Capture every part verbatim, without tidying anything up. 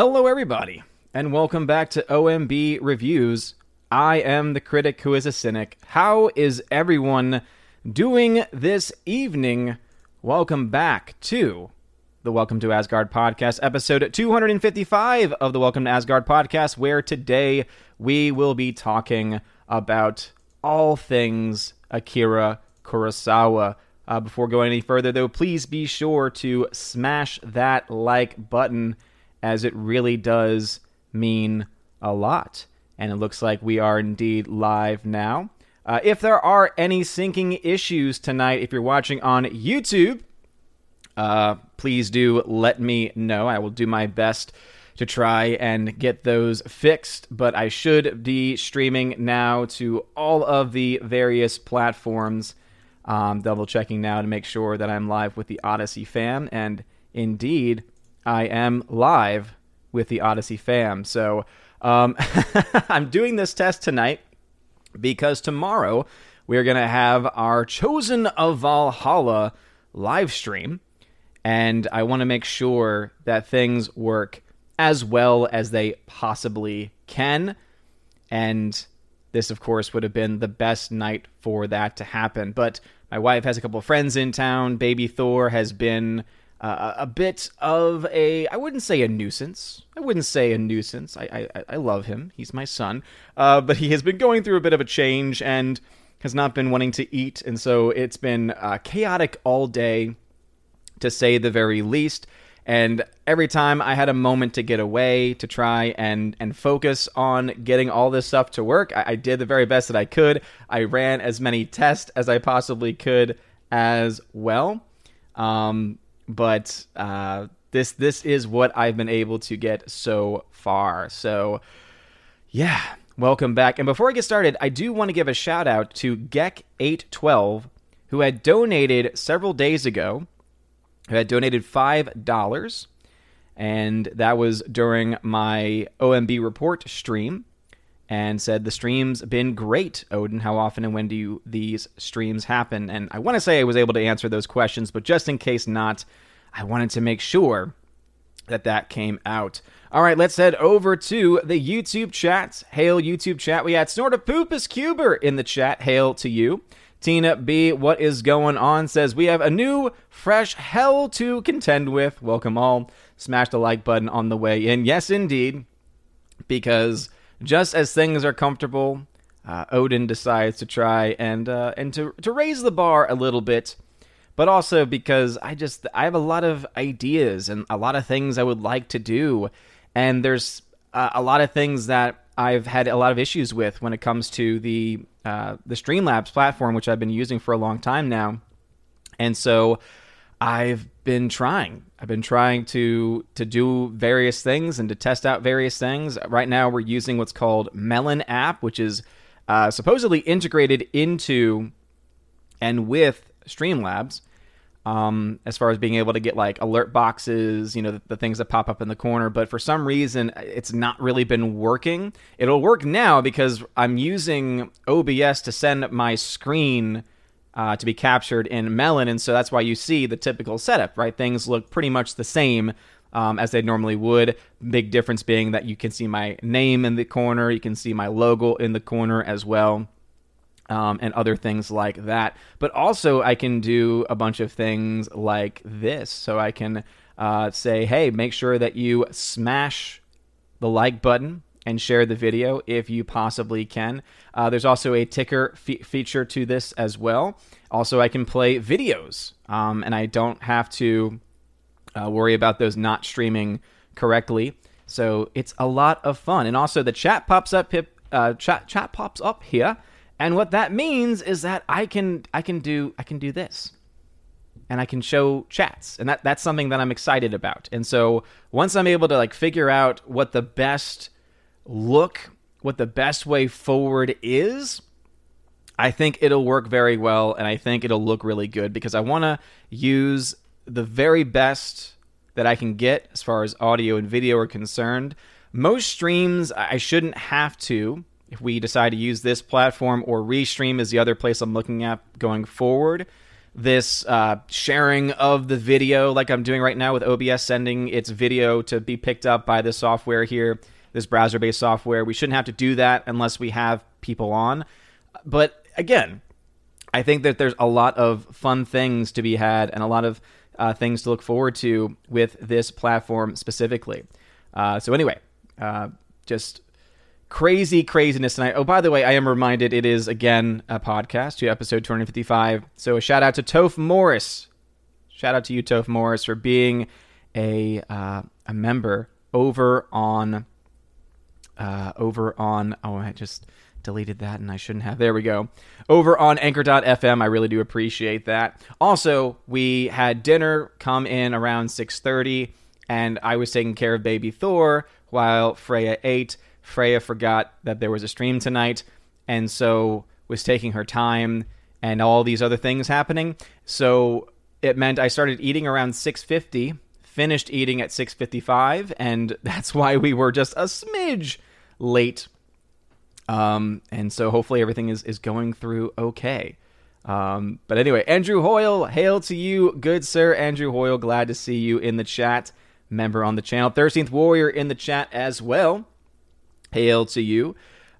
Hello, everybody, and welcome back to O M B Reviews. I am the critic who is a cynic. How is everyone doing this evening? Welcome back to the Welcome to Asgard podcast, episode two fifty-five of the Welcome to Asgard podcast, where today we will be talking about all things Akira Kurosawa. Uh, before going any further, though, please be sure to smash that like button, as it really does mean a lot. And it looks like we are indeed live now. Uh, if there are any syncing issues tonight, if you're watching on YouTube, uh, please do let me know. I will do my best to try and get those fixed, but I should be streaming now to all of the various platforms. Um, double checking now to make sure that I'm live with the Odyssey fam, and indeed, I am live with the Odyssey fam. So um, I'm doing this test tonight because tomorrow we're going to have our Chosen of Valhalla live stream. And I want to make sure that things work as well as they possibly can. And this, of course, would have been the best night for that to happen. But my wife has a couple of friends in town. Baby Thor has been... Uh, a bit of a, I wouldn't say a nuisance. I wouldn't say a nuisance. I I, I love him. He's my son. Uh, but he has been going through a bit of a change and has not been wanting to eat. And so it's been uh, chaotic all day, to say the very least. And every time I had a moment to get away to try and, and focus on getting all this stuff to work, I, I did the very best that I could. I ran as many tests as I possibly could as well. Um... But uh, this this is what I've been able to get so far. So, yeah, welcome back. And before I get started, I do want to give a shout-out to Gek eight twelve, who had donated several days ago, who had donated five dollars, and that was during my O M B Report stream, and said, the stream's been great, Odin. How often and when do you, these streams happen? And I want to say I was able to answer those questions, but just in case not, I wanted to make sure that that came out. All right, let's head over to the YouTube chats. Hail, YouTube chat. We had Snort of Poopus Cuber in the chat. Hail to you. Tina B, what is going on, says, we have a new, fresh hell to contend with. Welcome all. Smash the like button on the way in. Yes, indeed, because... just as things are comfortable, uh, Odin decides to try and uh, and to to raise the bar a little bit, but also because I just I have a lot of ideas and a lot of things I would like to do, and there's uh, a lot of things that I've had a lot of issues with when it comes to the uh, the Streamlabs platform, which I've been using for a long time now, and so I've been trying. I've been trying to to do various things and to test out various things. Right now, we're using what's called Melon App, which is uh, supposedly integrated into and with Streamlabs, um, as far as being able to get like alert boxes, you know, the, the things that pop up in the corner. But for some reason, it's not really been working. It'll work now because I'm using O B S to send my screen Uh, to be captured in Melon, and so that's why you see the typical setup, right? Things look pretty much the same um, as they normally would. Big difference being that you can see my name in the corner, you can see my logo in the corner as well, um, and other things like that. But also, I can do a bunch of things like this. So I can uh, say, hey, make sure that you smash the like button and share the video if you possibly can. Uh, there's also a ticker fe- feature to this as well. Also, I can play videos, um, and I don't have to uh, worry about those not streaming correctly. So it's a lot of fun. And also, the chat pops up. Hip, uh, chat chat pops up here, and what that means is that I can I can do I can do this, and I can show chats, and that that's something that I'm excited about. And so once I'm able to like figure out what the best look what the best way forward is, I think it'll work very well, and I think it'll look really good because I want to use the very best that I can get as far as audio and video are concerned. Most streams, I shouldn't have to, if we decide to use this platform, or Restream is the other place I'm looking at going forward. this uh, sharing of the video like I'm doing right now with O B S sending its video to be picked up by this software here, this browser-based software. We shouldn't have to do that unless we have people on. But again, I think that there's a lot of fun things to be had and a lot of uh, things to look forward to with this platform specifically. Uh, so anyway, uh, just crazy craziness tonight. Oh, by the way, I am reminded it is, again, a podcast to episode two fifty-five. So a shout out to Toph Morris. Shout out to you, Toph Morris, for being a uh, a member over on... Uh, over on... Oh, I just... deleted that and I shouldn't have. There we go. Over on anchor dot f m. I really do appreciate that. Also, we had dinner come in around six thirty and I was taking care of baby Thor while Freya ate. Freya forgot that there was a stream tonight and so was taking her time and all these other things happening. So it meant I started eating around six fifty, finished eating at six fifty-five, and that's why we were just a smidge late. Um, and so hopefully everything is, is going through okay. Um, but anyway, Andrew Hoyle, hail to you, good sir. Andrew Hoyle, glad to see you in the chat. Member on the channel. thirteenth Warrior in the chat as well. Hail to you.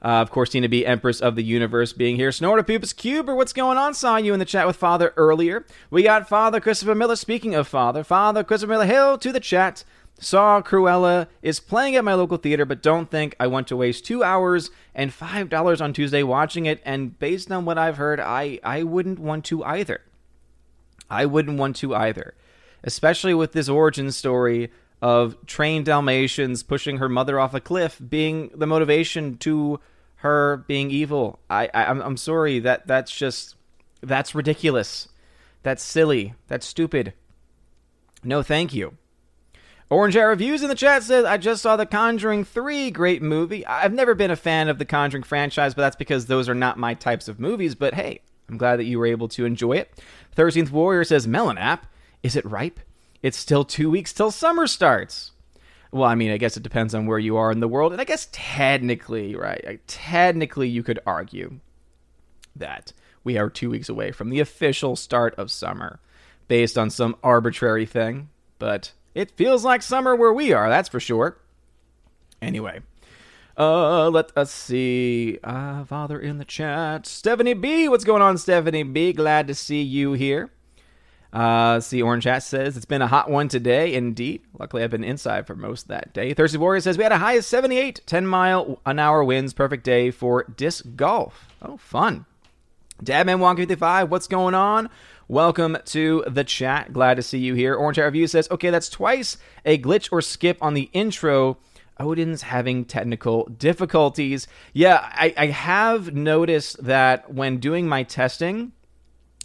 Uh, of course, Tina B, Empress of the Universe, being here. Snort a Pupus Cuber, what's going on? Saw you in the chat with Father earlier. We got Father Christopher Miller. Speaking of Father, Father Christopher Miller, hail to the chat. Saw Cruella is playing at my local theater, but don't think I want to waste two hours and five dollars on Tuesday watching it, and based on what I've heard, I, I wouldn't want to either. I wouldn't want to either. Especially with this origin story of trained Dalmatians pushing her mother off a cliff being the motivation to her being evil. I, I, I'm, I'm sorry, that that's just... That's ridiculous. That's silly. That's stupid. No, thank you. Orange Hair Reviews in the chat says, I just saw The Conjuring three, great movie. I've never been a fan of the Conjuring franchise, but that's because those are not my types of movies. But hey, I'm glad that you were able to enjoy it. thirteenth Warrior says, Melon App, is it ripe? It's still two weeks till summer starts. Well, I mean, I guess it depends on where you are in the world. And I guess technically, right, technically you could argue that we are two weeks away from the official start of summer based on some arbitrary thing, but... It feels like summer where we are, that's for sure. Anyway, uh, let us see. Uh, Father in the chat. Stephanie B, what's going on, Stephanie B? Glad to see you here. Uh, see, Orange Hat says, it's been a hot one today, indeed. Luckily, I've been inside for most of that day. Thirsty Warrior says, we had a high of seventy-eight. ten mile an hour winds, perfect day for disc golf. Oh, fun. Dabman one fifty-five, what's going on? Welcome to the chat. Glad to see you here. Orange Hat Review says, okay, that's twice a glitch or skip on the intro. Odin's having technical difficulties. Yeah, I, I have noticed that when doing my testing,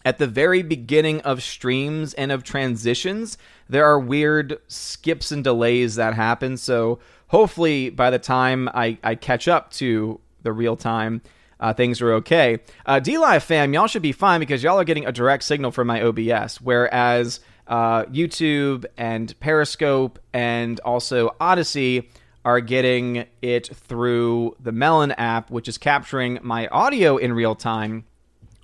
at the very beginning of streams and of transitions, there are weird skips and delays that happen. So hopefully by the time I, I catch up to the real time, Uh, things are okay. Uh, DLive fam, y'all should be fine because y'all are getting a direct signal from my O B S, whereas uh, YouTube and Periscope and also Odyssey are getting it through the Melon app, which is capturing my audio in real time,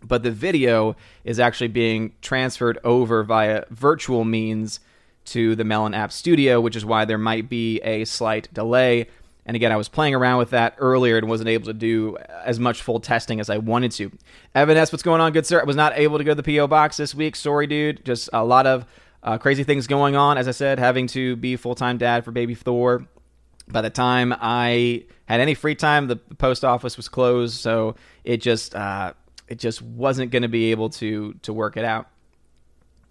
but the video is actually being transferred over via virtual means to the Melon app studio, which is why there might be a slight delay. And again, I was playing around with that earlier and wasn't able to do as much full testing as I wanted to. Evan S., what's going on, good sir? I was not able to go to the P O box this week. Sorry, dude. Just a lot of uh, crazy things going on. As I said, having to be full-time dad for baby Thor. By the time I had any free time, the post office was closed, so it just uh, it just wasn't going to be able to to work it out.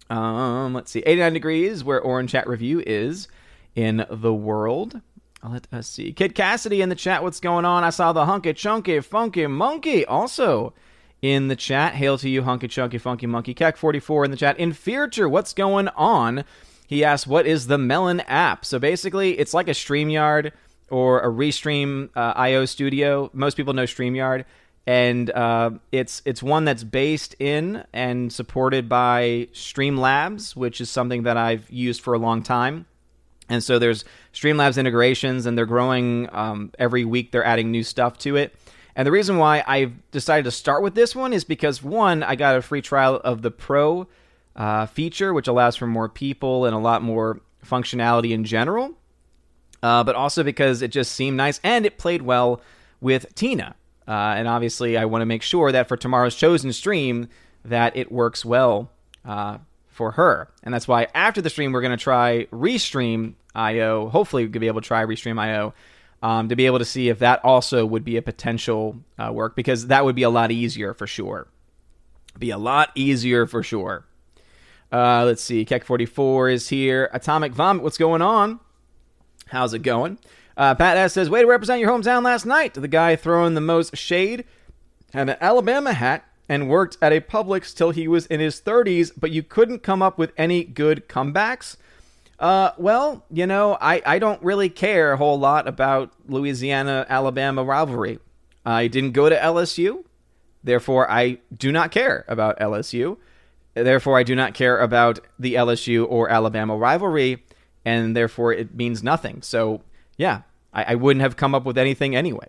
Um, let's see, eighty-nine degrees, where Orange Hat Review is in the world. Let us see. Kid Cassidy in the chat. What's going on? I saw the Hunky Chunky Funky Monkey also in the chat. Hail to you, Hunky Chunky Funky Monkey. Keck forty-four in the chat. In future, what's going on? He asked, what is the Melon app? So basically, it's like a StreamYard or a Restream uh, I O studio. Most people know StreamYard. And uh, it's it's one that's based in and supported by Streamlabs, which is something that I've used for a long time. And so there's Streamlabs integrations, and they're growing um, every week. They're adding new stuff to it. And the reason why I've decided to start with this one is because, one, I got a free trial of the Pro uh, feature, which allows for more people and a lot more functionality in general, uh, but also because it just seemed nice and it played well with Tina. Uh, and obviously, I want to make sure that for tomorrow's chosen stream, that it works well uh, for her. And that's why after the stream, we're going to try Restream dot I O. Hopefully, we'll be able to try Restream dot I O um, to be able to see if that also would be a potential uh, work, because that would be a lot easier for sure. Be a lot easier for sure. Uh, let's see. Keck forty-four is here. Atomic Vomit, what's going on? How's it going? Uh, Pat S. says, way to represent your hometown last night. The guy throwing the most shade had an Alabama hat and worked at a Publix till he was in his thirties, but you couldn't come up with any good comebacks. Uh, well, you know, I, I don't really care a whole lot about Louisiana-Alabama rivalry. I didn't go to L S U. Therefore, I do not care about L S U. Therefore, I do not care about the L S U or Alabama rivalry, and therefore it means nothing. So, yeah, I, I wouldn't have come up with anything anyway.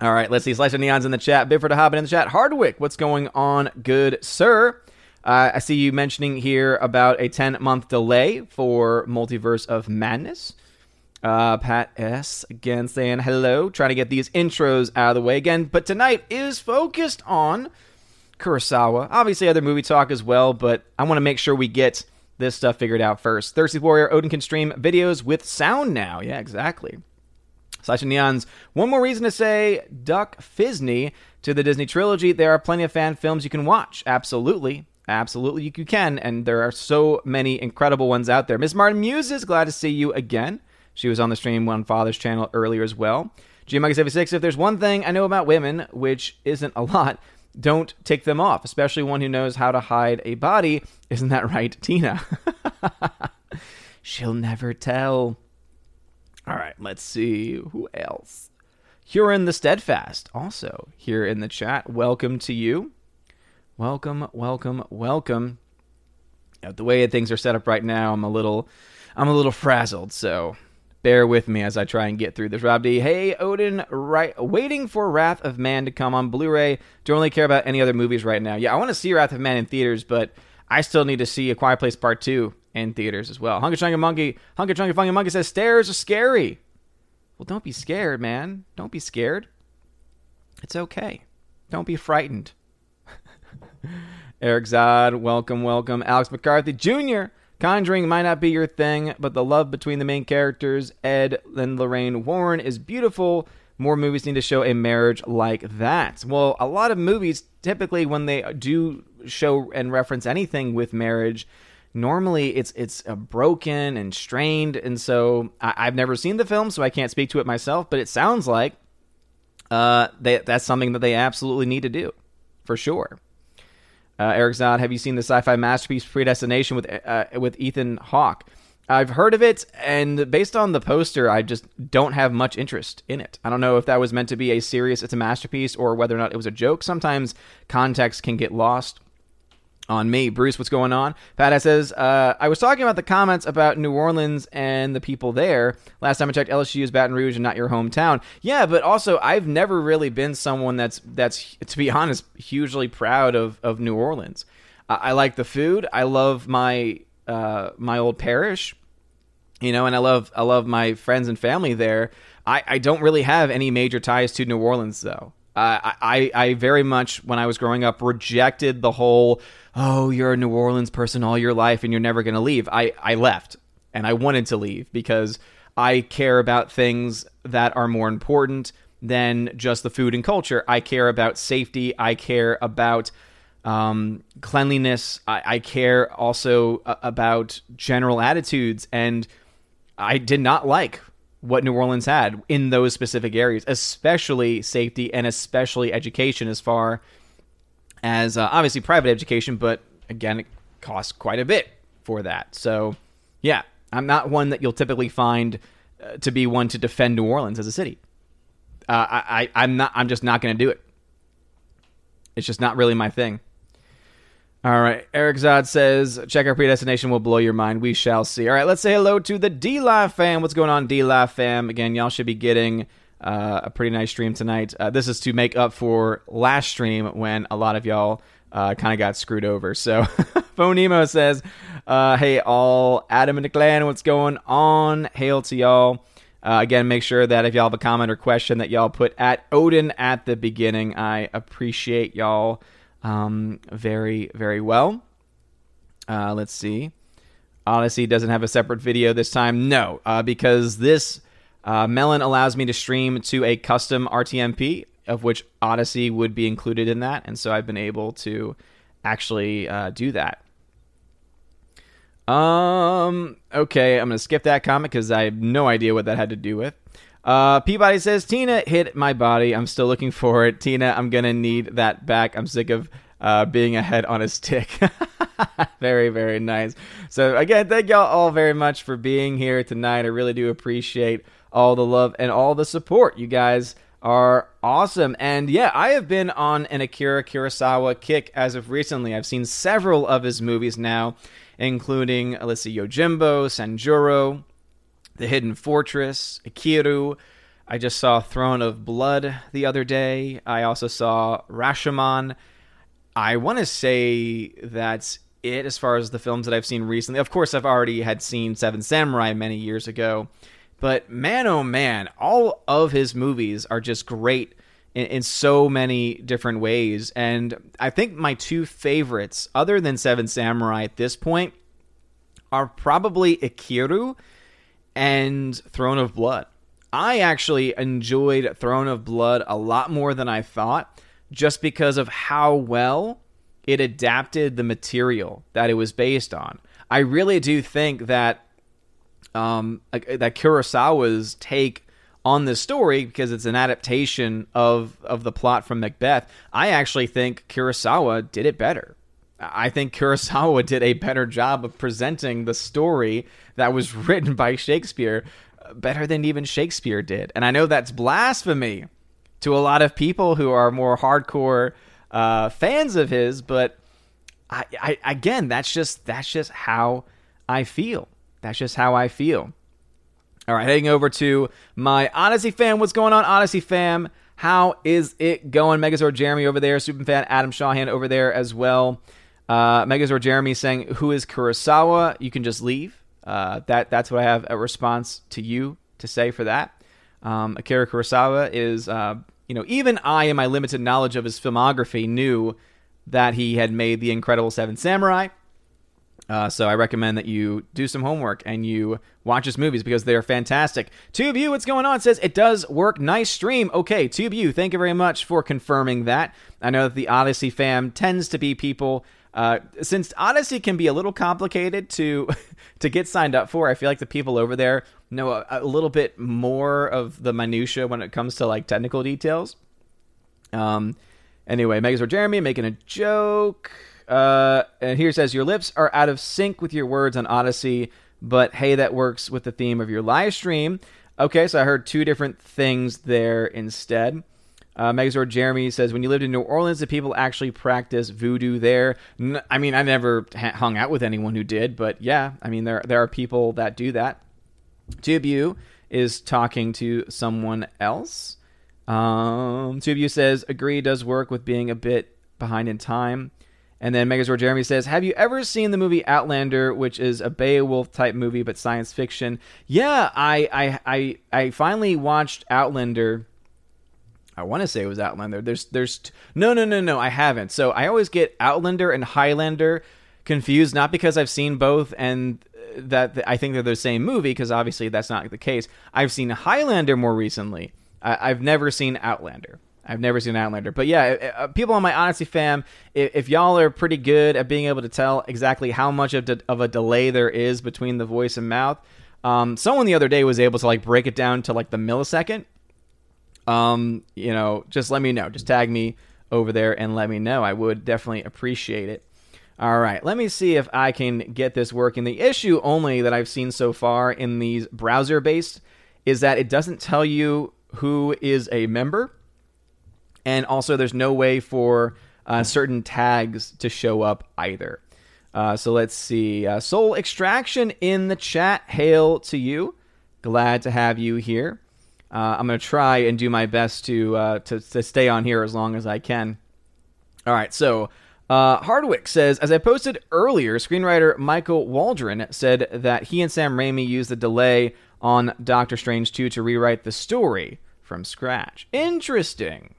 All right, let's see. Slice of Neon's in the chat. Bifford Hobbit in the chat. Hardwick, what's going on, good sir? Uh, I see you mentioning here about a ten-month delay for Multiverse of Madness. Uh, Pat S. again saying hello. Trying to get these intros out of the way again. But tonight is focused on Kurosawa. Obviously, other movie talk as well, but I want to make sure we get this stuff figured out first. Thirsty Warrior, Odin can stream videos with sound now. Yeah, exactly. Sasha Neon's one more reason to say duck Fisney to the Disney trilogy. There are plenty of fan films you can watch. Absolutely. Absolutely, you can. And there are so many incredible ones out there. Miss Martin Muses, glad to see you again. She was on the stream on Father's channel earlier as well. G M X seventy-six, if there's one thing I know about women, which isn't a lot, don't take them off, especially one who knows how to hide a body. Isn't that right, Tina? She'll never tell. All right, let's see. Who else? Huron the Steadfast, also here in the chat. Welcome to you. Welcome, welcome, welcome. Now, the way things are set up right now, I'm a little, I'm a little frazzled, so bear with me as I try and get through this. Rob D, hey, Odin, right, waiting for Wrath of Man to come on Blu-ray. Don't really care about any other movies right now. Yeah, I want to see Wrath of Man in theaters, but I still need to see A Quiet Place Part two in theaters as well. Hunka Chunga Monkey, Hunka Chunga Funga Monkey says, stairs are scary. Well, don't be scared, man. Don't be scared. It's okay. Don't be frightened. Eric Zod, welcome, welcome. Alex McCarthy Junior, Conjuring might not be your thing, but the love between the main characters, Ed and Lorraine Warren, is beautiful. More movies need to show a marriage like that. Well, a lot of movies, typically when they do show and reference anything with marriage, normally it's it's broken and strained, and so I, I've never seen the film, so I can't speak to it myself, but it sounds like uh, they, that's something that they absolutely need to do, for sure. Uh, Eric Zod, have you seen the sci-fi masterpiece Predestination with uh, with Ethan Hawke? I've heard of it, and based on the poster, I just don't have much interest in it. I don't know if that was meant to be a serious, it's a masterpiece, or whether or not it was a joke. Sometimes context can get lost on me. Bruce, what's going on? Pat says, uh, I was talking about the comments about New Orleans and the people there. Last time I checked, L S U is Baton Rouge and not your hometown. Yeah, but also I've never really been someone that's, that's to be honest, hugely proud of, of New Orleans. I, I like the food. I love my uh, my old parish, you know, and I love I love my friends and family there. I, I don't really have any major ties to New Orleans, though. Uh, I, I very much, when I was growing up, rejected the whole, oh, you're a New Orleans person all your life and you're never going to leave. I, I left, and I wanted to leave because I care about things that are more important than just the food and culture. I care about safety. I care about um, cleanliness. I, I care also about general attitudes, and I did not like what New Orleans had in those specific areas, especially safety and especially education, as far as uh, obviously private education, but again, it costs quite a bit for that. So yeah, I'm not one that you'll typically find uh, to be one to defend New Orleans as a city. Uh, I, I, I'm not, I'm just not going to do it. It's just not really my thing. All right, Eric Zod says, check our Predestination, will blow your mind. We shall see. All right, let's say hello to the DLive fam. What's going on, DLive fam? Again, y'all should be getting uh, a pretty nice stream tonight. Uh, this is to make up for last stream when a lot of y'all uh, kind of got screwed over. So Phonemo says, uh, hey, all Adam and the clan, what's going on? Hail to y'all. Uh, again, make sure that if y'all have a comment or question that y'all put at Odin at the beginning. I appreciate y'all um, very, very well. Uh, let's see. Odyssey doesn't have a separate video this time. No, uh, because this uh, Melon allows me to stream to a custom R T M P, of which Odyssey would be included in that. And so I've been able to actually uh, do that. Um, okay, I'm going to skip that comment because I have no idea what that had to do with. Uh, Peabody says, Tina hit my body. I'm still looking for it. Tina, I'm going to need that back. I'm sick of uh, being a head on a stick. Very, very nice. So again, thank y'all all very much for being here tonight. I really do appreciate all the love and all the support. You guys are awesome. And yeah, I have been on an Akira Kurosawa kick as of recently. I've seen several of his movies now, including, let's see, Yojimbo, Sanjuro, The Hidden Fortress, Ikiru. I just saw Throne of Blood the other day. I also saw Rashomon. I want to say that's it as far as the films that I've seen recently. Of course, I've already had seen Seven Samurai many years ago. But man, oh man, all of his movies are just great in, in so many different ways. And I think my two favorites, other than Seven Samurai at this point, are probably Ikiru and Throne of Blood. I actually enjoyed Throne of Blood a lot more than I thought, just because of how well it adapted the material that it was based on. I really do think that Um, that Kurosawa's take on this story, because it's an adaptation of, of the plot from Macbeth, I actually think Kurosawa did it better. I think Kurosawa did a better job of presenting the story that was written by Shakespeare better than even Shakespeare did. And I know that's blasphemy to a lot of people who are more hardcore uh, fans of his, but I, I again, that's just that's just how I feel. That's just how I feel. All right, heading over to my Odyssey fam. What's going on, Odyssey fam? How is it going? Megazord Jeremy over there. Superfan Adam Shawhan over there as well. Uh, Megazord Jeremy saying, who is Kurosawa? You can just leave. Uh, that That's what I have a response to you to say for that. Um, Akira Kurosawa is, uh, you know, even I, in my limited knowledge of his filmography, knew that he had made the incredible Seven Samurai. Uh, so I recommend that you do some homework and you watch his movies because they are fantastic. TubeU, what's going on? It says, it does work. Nice stream. Okay, TubeU, thank you very much for confirming that. I know that the Odyssey fam tends to be people... Uh, since Odyssey can be a little complicated to to get signed up for, I feel like the people over there know a, a little bit more of the minutia when it comes to like technical details. Um. Anyway, Megazord Jeremy making a joke... Uh, and here it says, your lips are out of sync with your words on Odyssey, but hey, that works with the theme of your live stream. Okay, so I heard two different things there instead. Uh, Megazord Jeremy says, when you lived in New Orleans, did people actually practice voodoo there? N- I mean, I never ha- hung out with anyone who did, but yeah, I mean, there there are people that do that. TubeU is talking to someone else. Um, TubeU says, agree does work with being a bit behind in time. And then Megazord Jeremy says, have you ever seen the movie Outlander, which is a Beowulf-type movie but science fiction? Yeah, I I, I, I finally watched Outlander. I want to say it was Outlander. There's there's t- No, no, no, no, I haven't. So I always get Outlander and Highlander confused, not because I've seen both and that I think they're the same movie, because obviously that's not the case. I've seen Highlander more recently. I, I've never seen Outlander. I've never seen Outlander. But yeah, people on my Odyssey fam, if y'all are pretty good at being able to tell exactly how much of, de- of a delay there is between the voice and mouth, um, someone the other day was able to like break it down to like the millisecond. Um, you know, just let me know. Just tag me over there and let me know. I would definitely appreciate it. All right, let me see if I can get this working. The issue only that I've seen so far in these browser-based is that it doesn't tell you who is a member. And also, there's no way for uh, certain tags to show up either. Uh, so let's see. Uh, Soul Extraction in the chat. Hail to you. Glad to have you here. Uh, I'm going to try and do my best to, uh, to to stay on here as long as I can. All right. So Uh, Hardwick says, as I posted earlier, screenwriter Michael Waldron said that he and Sam Raimi used the delay on Doctor Strange two to rewrite the story from scratch. Interesting.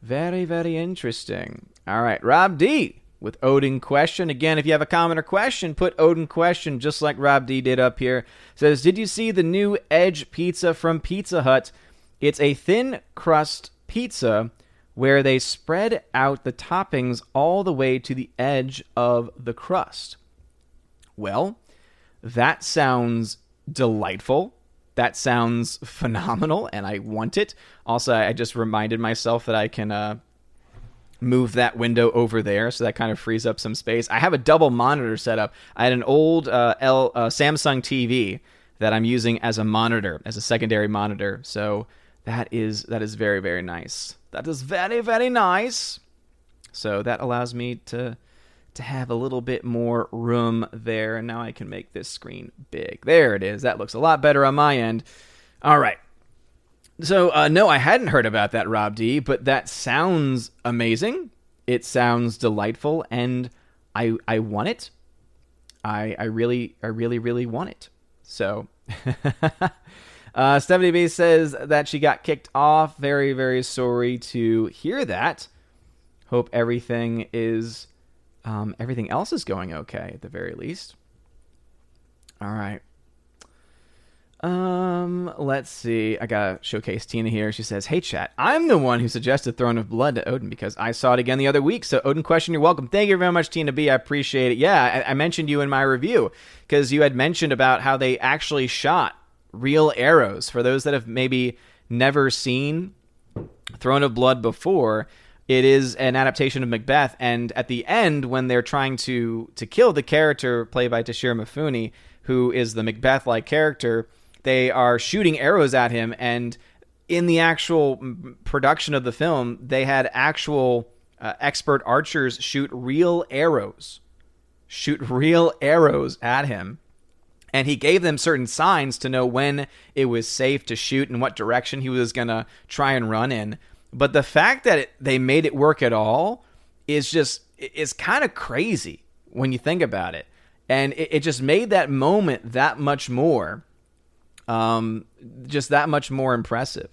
Very, very interesting. All right, Rob D with Odin Question. Again, if you have a comment or question, put Odin Question just like Rob D did up here. Says, did you see the new Edge pizza from Pizza Hut? It's a thin crust pizza where they spread out the toppings all the way to the edge of the crust. Well, that sounds delightful. That sounds phenomenal, and I want it. Also, I just reminded myself that I can uh, move that window over there, so that kind of frees up some space. I have a double monitor set up. I had an old uh, L, uh, Samsung T V that I'm using as a monitor, as a secondary monitor. So that is that is very, very nice. That is very, very nice. So that allows me to to have a little bit more room there. And now I can make this screen big. There it is. That looks a lot better on my end. All right. So, uh, no, I hadn't heard about that, Rob D, but that sounds amazing. It sounds delightful, and I I want it. I I really, I really, really want it. So, uh, Stephanie B says that she got kicked off. Very, very sorry to hear that. Hope everything is... Um, everything else is going okay, at the very least. All right. Um, let's see. I gotta showcase Tina here. She says, hey, chat, I'm the one who suggested Throne of Blood to Odin because I saw it again the other week. So, Odin Question, you're welcome. Thank you very much, Tina B. I appreciate it. Yeah, I, I mentioned you in my review because you had mentioned about how they actually shot real arrows. For those that have maybe never seen Throne of Blood before... It is an adaptation of Macbeth, and at the end, when they're trying to to kill the character played by Toshiro Mifune, who is the Macbeth-like character, they are shooting arrows at him, and in the actual production of the film, they had actual uh, expert archers shoot real arrows, shoot real arrows at him, and he gave them certain signs to know when it was safe to shoot and what direction he was going to try and run in. But the fact that it, they made it work at all is just, it's kind of crazy when you think about it. And it, it just made that moment that much more, um, just that much more impressive.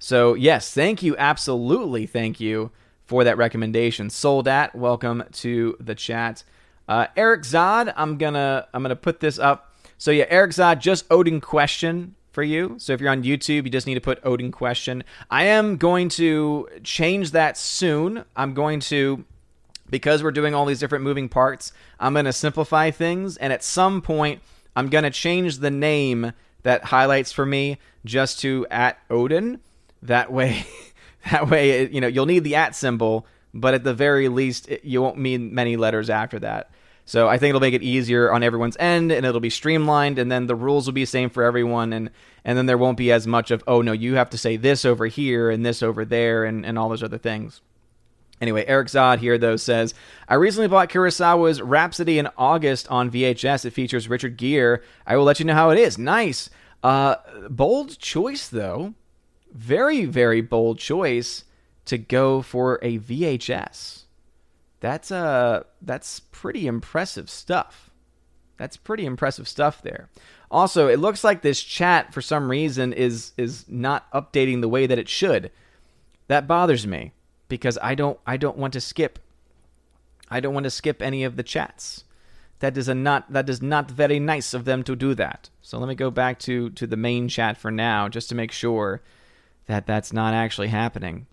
So yes, thank you. Absolutely. Thank you for that recommendation. Sold at, welcome to the chat. Uh, Eric Zod, I'm gonna, I'm gonna put this up. So yeah, Eric Zod, just Odin Question for you. So if you're on YouTube, you just need to put Odin Question. I am going to change that soon. I'm going to, because we're doing all these different moving parts, I'm going to simplify things. And at some point, I'm going to change the name that highlights for me just to at Odin. That way, that way, you know, you'll need the at symbol, but at the very least, it, you won't need many letters after that. So I think it'll make it easier on everyone's end, and it'll be streamlined, and then the rules will be the same for everyone, and, and then there won't be as much of, oh, no, you have to say this over here and this over there and, and all those other things. Anyway, Eric Zod here, though, says, I recently bought Kurosawa's Rhapsody in August on V H S. It features Richard Gere. I will let you know how it is. Nice. Uh, bold choice, though. Very, very bold choice to go for a V H S. That's uh, that's pretty impressive stuff. That's pretty impressive stuff there. Also, it looks like this chat, for some reason, is is not updating the way that it should. That bothers me because I don't I don't want to skip. I don't want to skip any of the chats. That is a not that is not very nice of them to do that. So let me go back to to the main chat for now, just to make sure that that's not actually happening.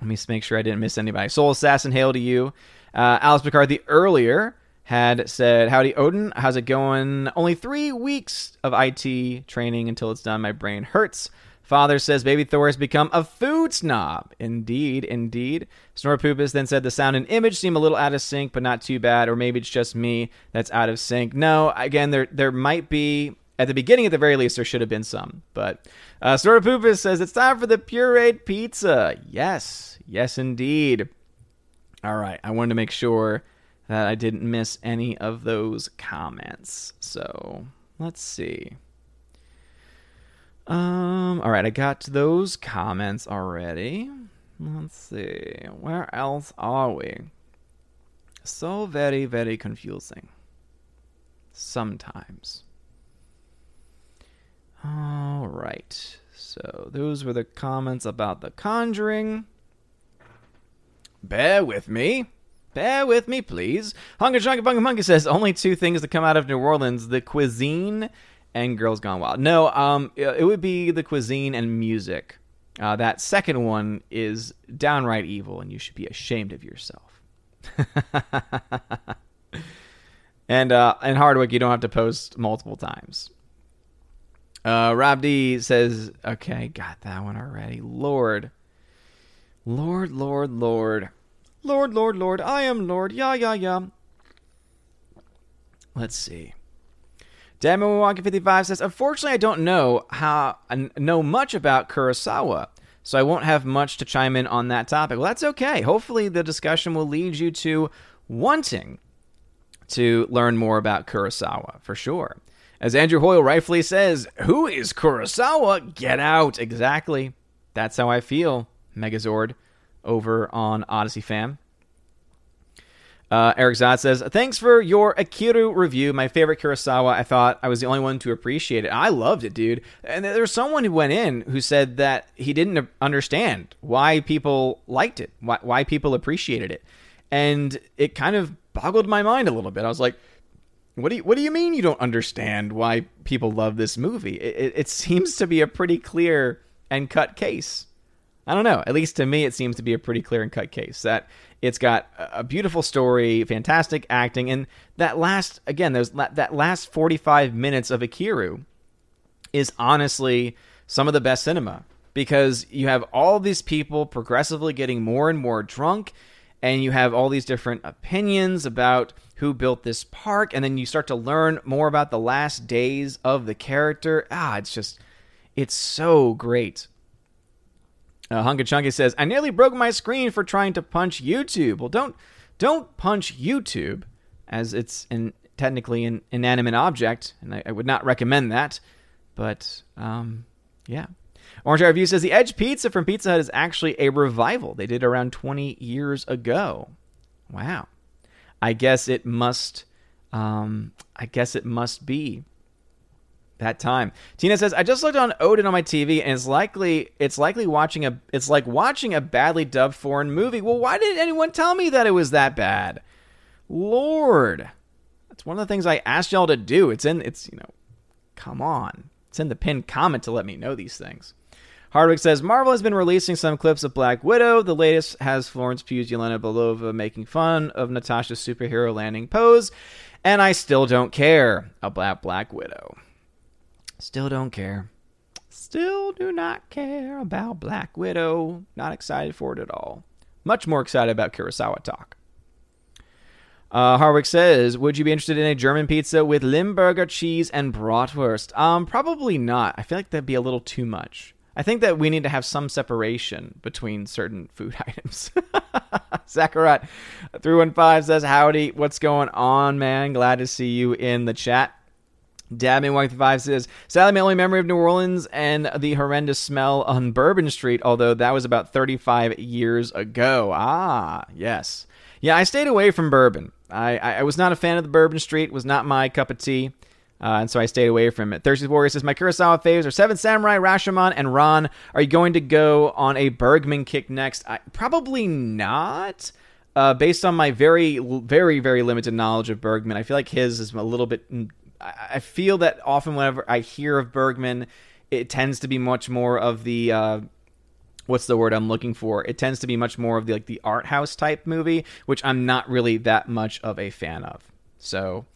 Let me make sure I didn't miss anybody. Soul Assassin, hail to you. Uh, Alice McCarthy earlier had said, howdy, Odin. How's it going? Only three weeks of I T training until it's done. My brain hurts. Father says, baby Thor has become a food snob. Indeed, indeed. Snorpoopus then said, the sound and image seem a little out of sync, but not too bad. Or maybe it's just me that's out of sync. No, again, there there might be... At the beginning, at the very least, there should have been some. But uh, Snorpoopus says, it's time for the pureed pizza. Yes. Yes, indeed. All right. I wanted to make sure that I didn't miss any of those comments. So let's see. Um. All right. I got to those comments already. Let's see. Where else are we? so very, very confusing. Sometimes. All right. So those were the comments about The Conjuring. Bear with me. Bear with me, please. Hunga Chunga Bunga Monkey says, only two things to come out of New Orleans, the cuisine and Girls Gone Wild. No, um, it would be the cuisine and music. Uh, that second one is downright evil, and you should be ashamed of yourself. and, uh, and Hardwick, you don't have to post multiple times. Uh, Rob D says, okay, got that one already. Lord. Lord, Lord, Lord. Lord, Lord, Lord, I am Lord. Yeah, yeah, yeah. Let's see. Damon Milwaukee fifty-five says, unfortunately, I don't know how I know much about Kurosawa, so I won't have much to chime in on that topic. Well, that's okay. Hopefully, the discussion will lead you to wanting to learn more about Kurosawa, for sure. As Andrew Hoyle rightfully says, who is Kurosawa? Get out. Exactly. That's how I feel, Megazord, over on Odyssey Fam. Uh, Eric Zod says, thanks for your Ikiru review, my favorite Kurosawa. I thought I was the only one to appreciate it. I loved it, dude. And there was someone who went in who said that he didn't understand why people liked it, why, why people appreciated it. And it kind of boggled my mind a little bit. I was like, what do you, what do you mean you don't understand why people love this movie? It, it, it seems to be a pretty clear and cut case. I don't know. At least to me, it seems to be a pretty clear and cut case that it's got a beautiful story, fantastic acting, and that last again, those that last forty-five minutes of Ikiru is honestly some of the best cinema because you have all these people progressively getting more and more drunk, and you have all these different opinions about who built this park, and then you start to learn more about the last days of the character. Ah, it's just, it's so great. Uh, Hunka Chunky says, I nearly broke my screen for trying to punch YouTube. Well, don't don't punch YouTube, as it's in, technically an inanimate object, and I, I would not recommend that. But, um, yeah. Orange Eye Review says, the Edge Pizza from Pizza Hut is actually a revival. They did around twenty years ago. Wow. I guess it must, um, I guess it must be. That time. Tina says, I just looked on Odin on my T V and it's likely it's likely watching a it's like watching a badly dubbed foreign movie. Well, why didn't anyone tell me that it was that bad? Lord. That's one of the things I asked y'all to do. It's in it's you know, come on. It's in the pinned comment to let me know these things. Hardwick says, Marvel has been releasing some clips of Black Widow. The latest has Florence Pugh's Yelena Belova making fun of Natasha's superhero landing pose, and I still don't care about Black Widow. Still don't care. Still do not care about Black Widow. Not excited for it at all. Much more excited about Kurosawa talk. Uh, Harwick says, would you be interested in a German pizza with Limburger cheese and bratwurst? Um, probably not. I feel like that'd be a little too much. I think that we need to have some separation between certain food items. Zachariah three one five says, howdy. What's going on, man? Glad to see you in the chat. Dabman one five says, sadly, my only memory of New Orleans and the horrendous smell on Bourbon Street, although that was about thirty-five years ago. Ah, yes. Yeah, I stayed away from bourbon. I, I, I was not a fan of the Bourbon Street. Was not my cup of tea, uh, and so I stayed away from it. Thirsty Warrior says, my Kurosawa faves are Seven Samurai, Rashomon, and Ran. Are you going to go on a Bergman kick next? I, probably not. Uh, based on my very, very, very limited knowledge of Bergman, I feel like his is a little bit... I feel that often whenever I hear of Bergman, it tends to be much more of the, uh, what's the word I'm looking for? It tends to be much more of the, like the art house type movie, which I'm not really that much of a fan of. So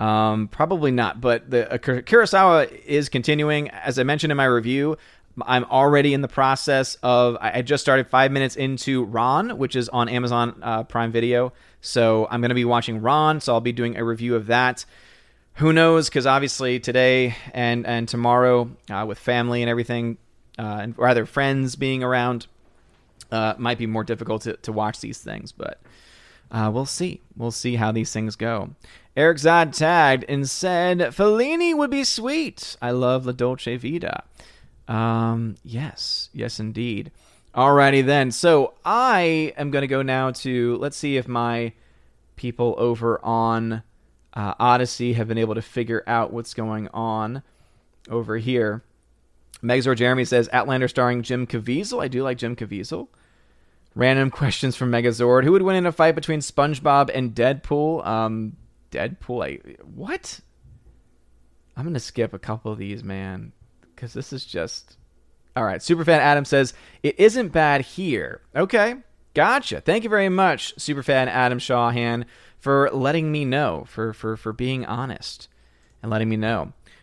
um, probably not. But the uh, Kurosawa is continuing. As I mentioned in my review, I'm already in the process of, I just started five minutes into Ran, which is on Amazon uh, Prime Video. So I'm going to be watching Ran. So I'll be doing a review of that. Who knows? Because obviously today and and tomorrow, uh, with family and everything, uh, and rather friends being around, uh, might be more difficult to, to watch these things. But uh, we'll see. We'll see how these things go. Eric Zod tagged and said, "Fellini would be sweet. I love La Dolce Vita." Um, yes, yes, indeed. Alrighty then. So I am going to go now to let's see if my people over on uh, Odyssey have been able to figure out what's going on over here. Megzor Jeremy says, Outlander starring Jim Caviezel. I do like Jim Caviezel. Random questions from Megazord. Who would win in a fight between SpongeBob and Deadpool? Um, Deadpool? I, what? I'm going to skip a couple of these, man, because this is just... All right, Superfan Adam says, it isn't bad here. Okay, gotcha. Thank you very much, Superfan Adam Shawhan, for letting me know, for, for, for being honest and letting me know.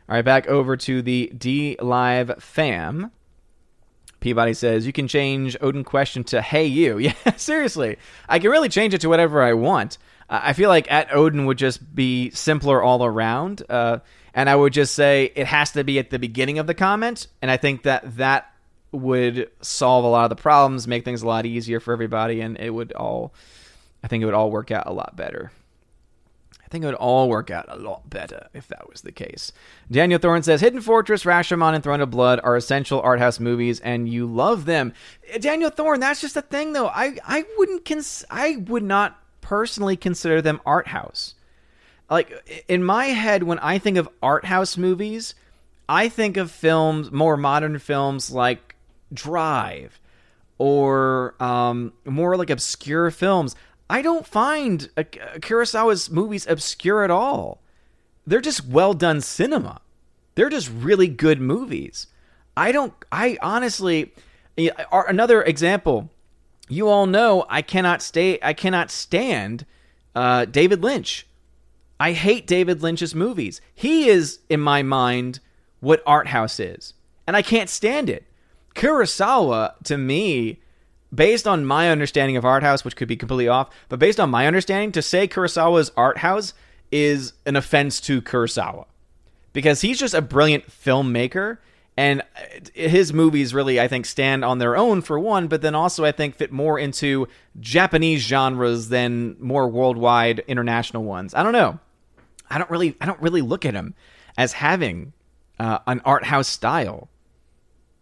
All right, back over to the DLive fam. Peabody says, you can change Odin question to, hey, you. Yeah, seriously. I can really change it to whatever I want. Uh, I feel like at Odin would just be simpler all around. Uh, and I would just say it has to be at the beginning of the comment. And I think that that would solve a lot of the problems, make things a lot easier for everybody. And it would all, I think it would all work out a lot better. I think it would all work out a lot better if that was the case. Daniel Thorne says, Hidden Fortress, Rashomon, and Throne of Blood are essential art house movies, and you love them. Daniel Thorne, that's just a thing, though. I, I wouldn't cons- I would not personally consider them art house. Like, in my head, when I think of art house movies, I think of films, more modern films like Drive, or um, more like obscure films. I don't find Kurosawa's movies obscure at all. They're just well-done cinema. They're just really good movies. I don't... I honestly... Another example. You all know I cannot stay... I cannot stand uh, David Lynch. I hate David Lynch's movies. He is, in my mind, what art house is. And I can't stand it. Kurosawa, to me... Based on my understanding of art house, which could be completely off, but based on my understanding, to say Kurosawa's art house is an offense to Kurosawa, because he's just a brilliant filmmaker, and his movies really, I think, stand on their own for one, but then also I think fit more into Japanese genres than more worldwide international ones. I don't know. I don't really, I don't really look at him as having uh, an art house style.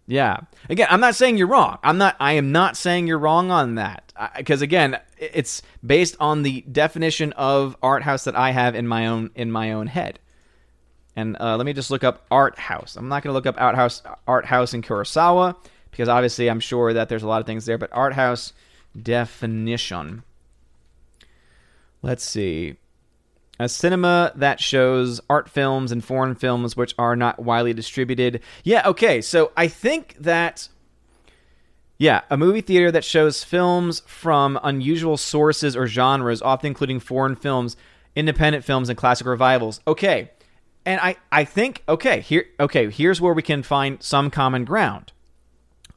Yeah. Again, I'm not saying you're wrong. I'm not. I am not saying you're wrong on that. Because again, it's based on the definition of art house that I have in my own in my own head. And uh, let me just look up art house. I'm not going to look up outhouse art house in Kurosawa, because obviously I'm sure that there's a lot of things there. But art house definition. Let's see. A cinema that shows art films and foreign films which are not widely distributed. Yeah, okay, so I think that... Yeah, a movie theater that shows films from unusual sources or genres, often including foreign films, independent films, and classic revivals. Okay, and I, I think... Okay, here. Okay, here's where we can find some common ground.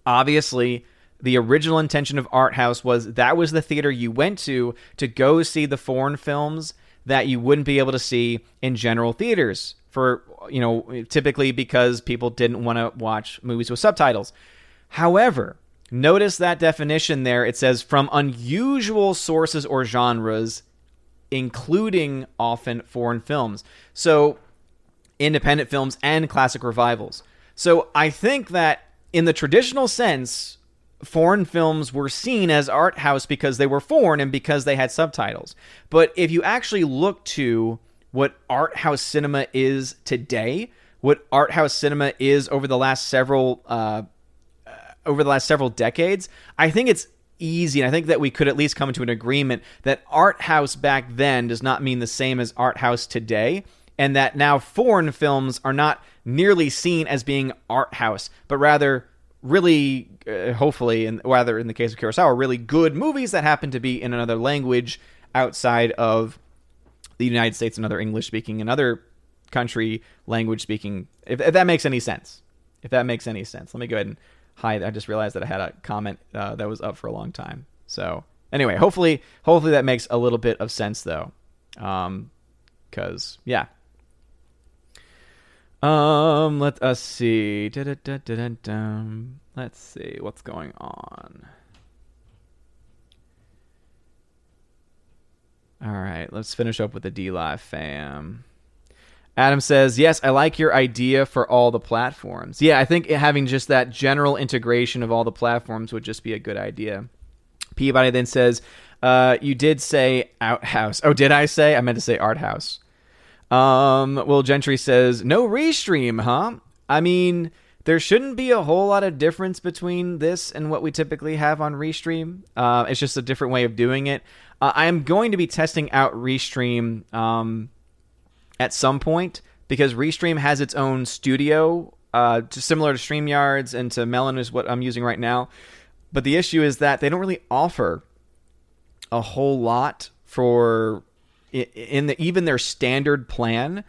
Obviously... The original intention of art house was that was the theater you went to to go see the foreign films that you wouldn't be able to see in general theaters for, you know, typically because people didn't want to watch movies with subtitles. However, notice that definition there. It says from unusual sources or genres, including often foreign films. So independent films and classic revivals. So I think that in the traditional sense... Foreign films were seen as art house because they were foreign and because they had subtitles. But if you actually look to what art house cinema is today, what art house cinema is over the last several uh, uh, over the last several decades, I think it's easy, and I think that we could at least come to an agreement that art house back then does not mean the same as art house today, and that now foreign films are not nearly seen as being art house, but rather really, uh, hopefully, and rather in the case of Kurosawa, really good movies that happen to be in another language outside of the United States, another English-speaking, another country language-speaking, if, if that makes any sense. If that makes any sense. Let me go ahead and hide. I just realized that I had a comment uh, that was up for a long time. So, anyway, hopefully hopefully that makes a little bit of sense, though. Um, 'cause, yeah. Um, let us see. Da, da, da, da, da. Let's see what's going on. All right, let's finish up with the DLive fam. Adam says, yes, I like your idea for all the platforms. Yeah, I think having just that general integration of all the platforms would just be a good idea. Peabody then says, Uh, you did say outhouse. Oh, did I say? I meant to say art house. Um, Will Gentry says, no restream, huh? I mean, there shouldn't be a whole lot of difference between this and what we typically have on Restream. Uh, it's just a different way of doing it. Uh, I am going to be testing out Restream um, at some point, because Restream has its own studio, uh, to, similar to StreamYard's and to Melon is what I'm using right now. But the issue is that they don't really offer a whole lot for in the, even their standard plan.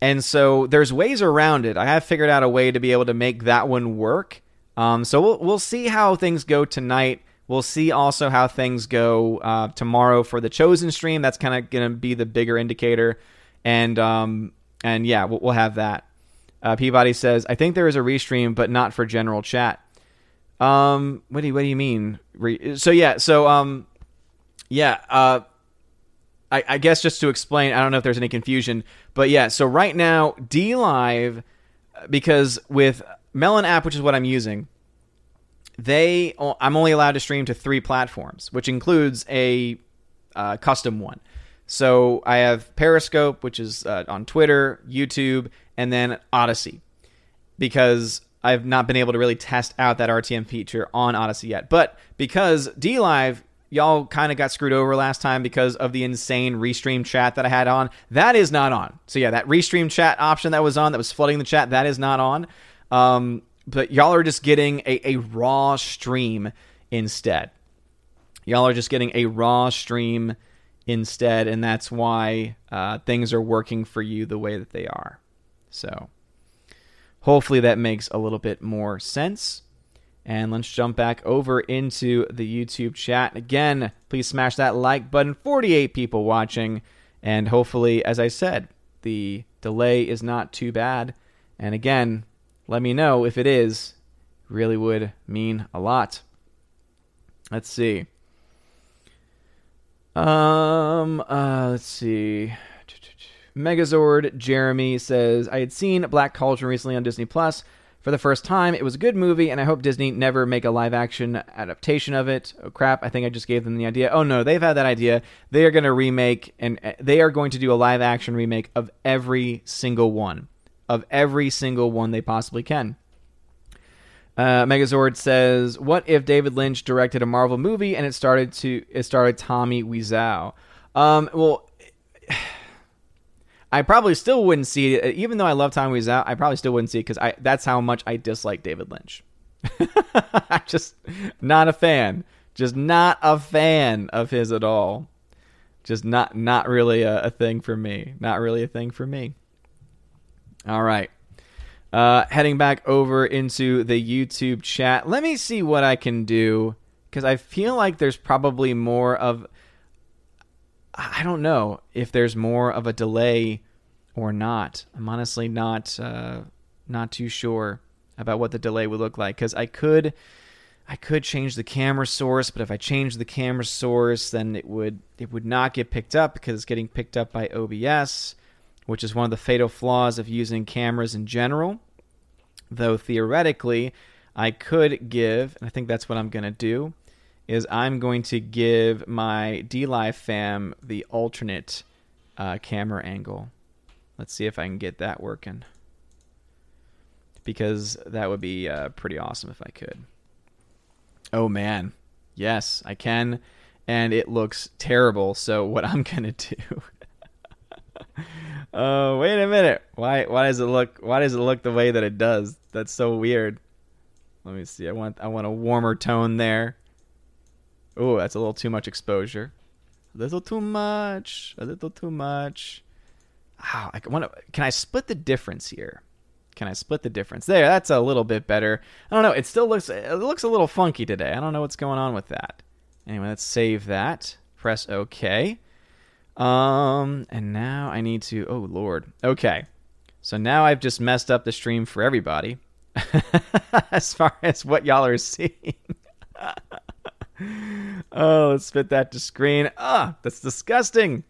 And so there's ways around it. I have figured out a way to be able to make that one work. Um, so we'll we'll see how things go tonight. We'll see also how things go uh, tomorrow for the Chosen stream. That's kind of going to be the bigger indicator. And um, and yeah, we'll, we'll have that. Uh, Peabody says, I think there is a restream, but not for general chat. Um, what do you, what do you mean? Re- so yeah, so um, yeah. Uh, I, I guess just to explain, I don't know if there's any confusion, but yeah, so right now, DLive, because with Melon App, which is what I'm using, they I'm only allowed to stream to three platforms, which includes a uh, custom one. So I have Periscope, which is uh, on Twitter, YouTube, and then Odyssey, because I've not been able to really test out that R T M feature on Odyssey yet. But because DLive, y'all kind of got screwed over last time because of the insane restream chat that I had on. That is not on. So yeah, that restream chat option that was on, that was flooding the chat, that is not on. Um, but y'all are just getting a, a raw stream instead. Y'all are just getting a raw stream instead, and that's why uh, things are working for you the way that they are. So hopefully that makes a little bit more sense. And let's jump back over into the YouTube chat. Again, please smash that like button. forty-eight people watching. And hopefully, as I said, the delay is not too bad. And again, let me know if it is. Really would mean a lot. Let's see. Um, uh, let's see. Megazord Jeremy says, I had seen Black Cauldron recently on Disney Plus. For the first time, it was a good movie, and I hope Disney never make a live-action adaptation of it. Oh, crap, I think I just gave them the idea. Oh, no, they've had that idea. They are going to remake, and they are going to do a live-action remake of every single one. Of every single one they possibly can. Uh, Megazord says, what if David Lynch directed a Marvel movie, and it started to it started Tommy Wiseau? Um, well... I probably still wouldn't see it, even though I love Tommy Wiseau. I probably still wouldn't see it because I—that's how much I dislike David Lynch. I'm just not a fan. Just not a fan of his at all. Just not—not not really a, a thing for me. Not really a thing for me. All right, uh, heading back over into the YouTube chat. Let me see what I can do because I feel like there's probably more of. I don't know if there's more of a delay or not. I'm honestly not uh, not too sure about what the delay would look like because I could I could change the camera source, but if I change the camera source, then it would it would not get picked up because it's getting picked up by O B S, which is one of the fatal flaws of using cameras in general. Though theoretically, I could give, and I think that's what I'm going to do, is I'm going to give my DLive fam the alternate uh, camera angle. Let's see if I can get that working. Because that would be uh, pretty awesome if I could. Oh, man. Yes, I can. And it looks terrible. So what I'm going to do... Oh, uh, wait a minute. Why Why does it look Why does it look the way that it does? That's so weird. Let me see. I want. I want a warmer tone there. Oh, that's a little too much exposure. A little too much. A little too much. Oh, I want to. Can I split the difference here? Can I split the difference there? That's a little bit better. I don't know. It still looks. It looks a little funky today. I don't know what's going on with that. Anyway, let's save that. Press OK. Um, and now I need to. Oh Lord. Okay. So now I've just messed up the stream for everybody, as far as what y'all are seeing. Oh, let's fit that to screen. Ah, that's disgusting.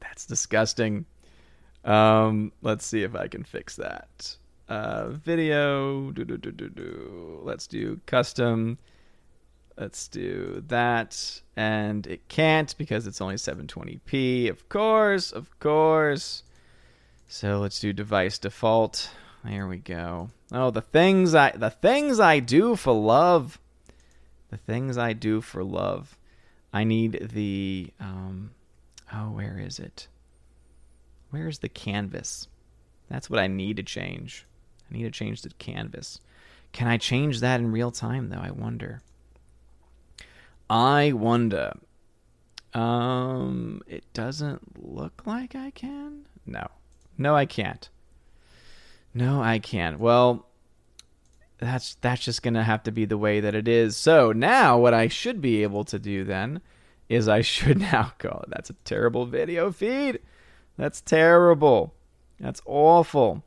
That's disgusting. Um, let's see if I can fix that. Uh, video. Do do do do do. Let's do custom. Let's do that. And it can't because it's only seven twenty p. Of course, of course. So let's do device default. There we go. Oh, the things I the things I do for love. The things I do for love. I need the um oh, where is it? Where's the canvas? That's what I need to change. I need to change the canvas. Can I change that in real time though? I wonder. I wonder. Um, it doesn't look like I can. No. No, I can't. No, I can't. Well, that's that's just going to have to be the way that it is. So now what I should be able to do then is I should now call it. That's a terrible video feed. That's terrible. That's awful.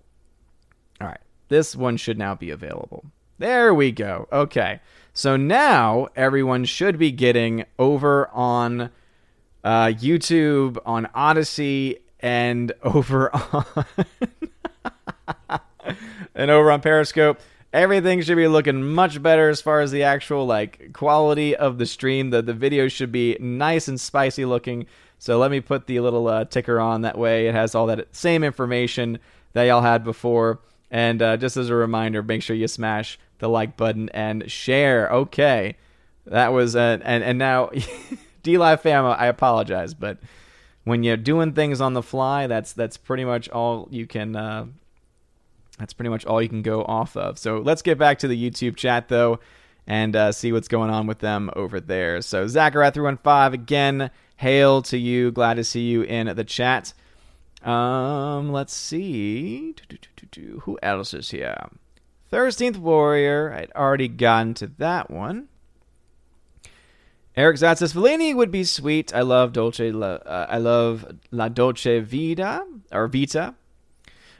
All right. This one should now be available. There we go. Okay. So now everyone should be getting over on uh, YouTube, on Odyssey, and over on and over on Periscope. Everything should be looking much better as far as the actual like quality of the stream. The the video should be nice and spicy looking. So let me put the little uh, ticker on. That way it has all that same information that y'all had before. And uh, just as a reminder, make sure you smash the like button and share. Okay, that was uh, and and now DLive fam, I apologize, but when you're doing things on the fly, that's that's pretty much all you can. Uh, that's pretty much all you can go off of. So let's get back to the YouTube chat though, and uh, see what's going on with them over there. So Zachariah three fifteen again, hail to you. Glad to see you in the chat. Um, let's see. Who else is here? thirteenth Warrior. I'd already gotten to that one. Eric Zatz says, Fellini would be sweet. I love Dolce. La, uh, I love La Dolce Vita or Vita.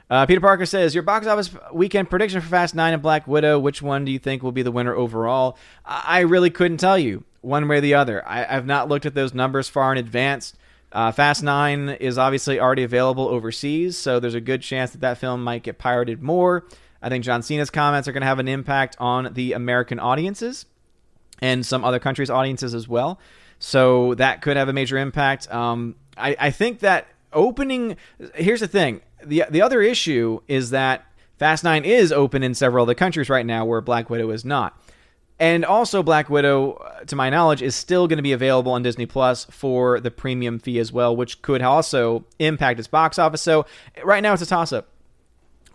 Uh, Peter Parker says, your box office weekend prediction for Fast Nine and Black Widow. Which one do you think will be the winner overall? I, I really couldn't tell you one way or the other. I, I've not looked at those numbers far in advance. Uh, Fast Nine is obviously already available overseas, so there's a good chance that that film might get pirated more. I think John Cena's comments are going to have an impact on the American audiences. And some other countries' audiences as well. So that could have a major impact. Um, I, I think that opening... Here's the thing. The the other issue is that Fast Nine is open in several other countries right now where Black Widow is not. And also Black Widow, to my knowledge, is still going to be available on Disney Plus for the premium fee as well, which could also impact its box office. So right now it's a toss-up.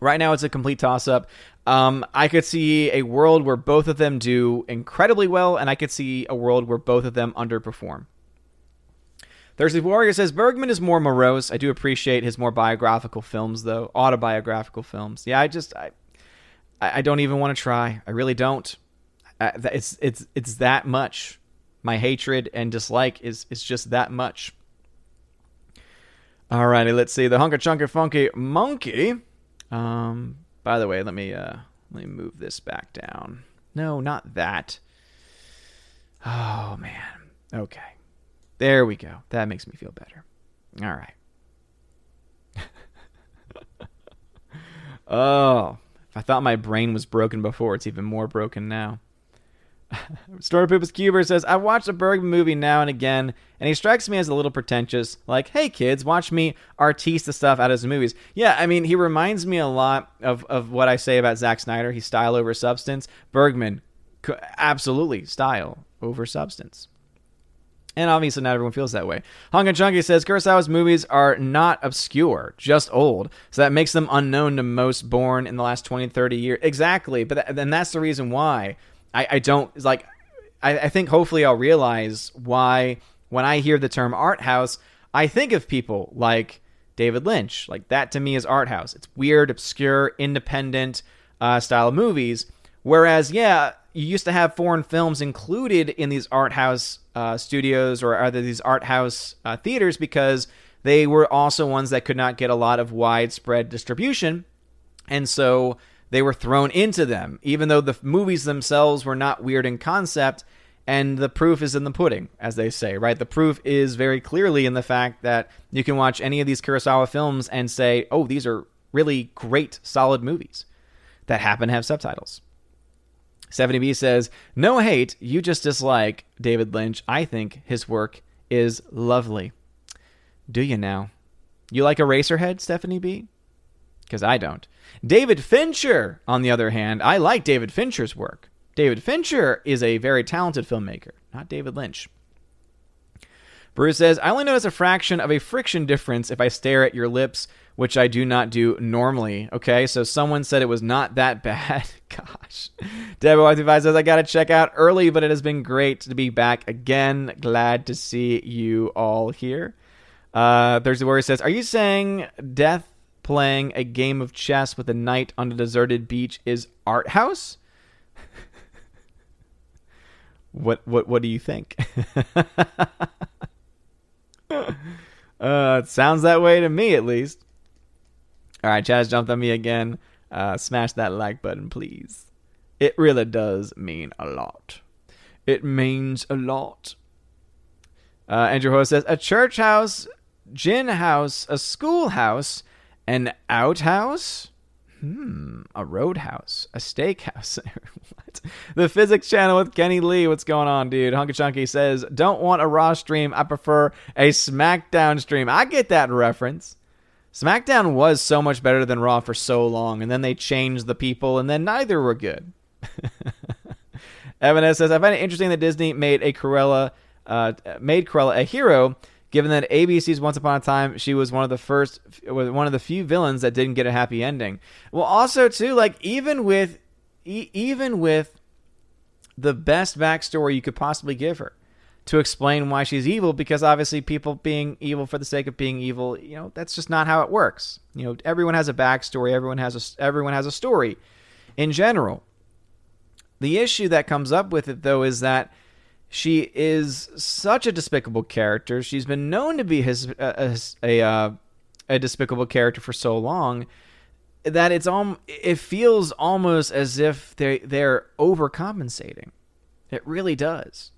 Right now it's a complete toss-up. Um, I could see a world where both of them do incredibly well, and I could see a world where both of them underperform. Thursday Warrior says, Bergman is more morose. I do appreciate his more biographical films, though. Autobiographical films. Yeah, I just... I, I don't even want to try. I really don't. I, it's it's it's that much. My hatred and dislike is, is just that much. Alrighty, let's see. The Hunker Chunker Funky Monkey. Um... By the way, let me uh, let me move this back down. No, not that. Oh, man. Okay. There we go. That makes me feel better. All right. Oh, if I thought my brain was broken before, it's even more broken now. Story Poopus Cuber says, I watch a Bergman movie now and again, and he strikes me as a little pretentious. Like, hey, kids, watch me artiste the stuff out of his movies. Yeah, I mean, he reminds me a lot of, of what I say about Zack Snyder. He's style over substance. Bergman, absolutely style over substance. And obviously not everyone feels that way. Hung and Chunky says, Kurosawa's movies are not obscure, just old. So that makes them unknown to most born in the last twenty, thirty years. Exactly, but th- and that's the reason why. I, I don't, like, I, I think hopefully I'll realize why when I hear the term art house, I think of people like David Lynch. Like, that to me is art house. It's weird, obscure, independent uh, style of movies. Whereas, yeah, you used to have foreign films included in these art house uh, studios or either these art house uh, theaters because they were also ones that could not get a lot of widespread distribution. And so... they were thrown into them, even though the movies themselves were not weird in concept, and the proof is in the pudding, as they say, right? The proof is very clearly in the fact that you can watch any of these Kurosawa films and say, oh, these are really great, solid movies that happen to have subtitles. Stephanie B says, "No hate, you just dislike David Lynch. I think his work is lovely." Do you now? You like Eraserhead, Stephanie B? Because I don't. David Fincher, on the other hand, I like David Fincher's work. David Fincher is a very talented filmmaker, not David Lynch. Bruce says, "I only notice a fraction of a friction difference if I stare at your lips, which I do not do normally." Okay, so someone said it was not that bad. Gosh. Debo one two five says, "I got to check out early, but it has been great to be back again. Glad to see you all here." Uh, Thursday Warrior says, "Are you saying death playing a game of chess with a knight on a deserted beach is art house?" What what what do you think? Uh, it sounds that way to me, at least. All right, Chaz jumped on me again. Uh, smash that like button, please. It really does mean a lot. It means a lot. Uh, Andrew Ho says, "A church house, gin house, a schoolhouse, an outhouse? Hmm, a roadhouse, a steakhouse." What? The Physics Channel with Kenny Lee. What's going on, dude? Hunky Chunky says, "Don't want a Raw stream. I prefer a SmackDown stream." I get that reference. SmackDown was so much better than Raw for so long, and then they changed the people, and then neither were good. Evan S says, "I find it interesting that Disney made a Cruella, uh, made Cruella a hero, given that A B C's Once Upon a Time, she was one of the first, one of the few villains that didn't get a happy ending." Well, also too, like even with, e- even with the best backstory you could possibly give her to explain why she's evil, because obviously people being evil for the sake of being evil, you know, that's just not how it works. You know, everyone has a backstory, everyone has a, everyone has a story, in general. The issue that comes up with it though is that she is such a despicable character. She's been known to be his, uh, a uh, a despicable character for so long that it's um it feels almost as if they they're overcompensating. It really does.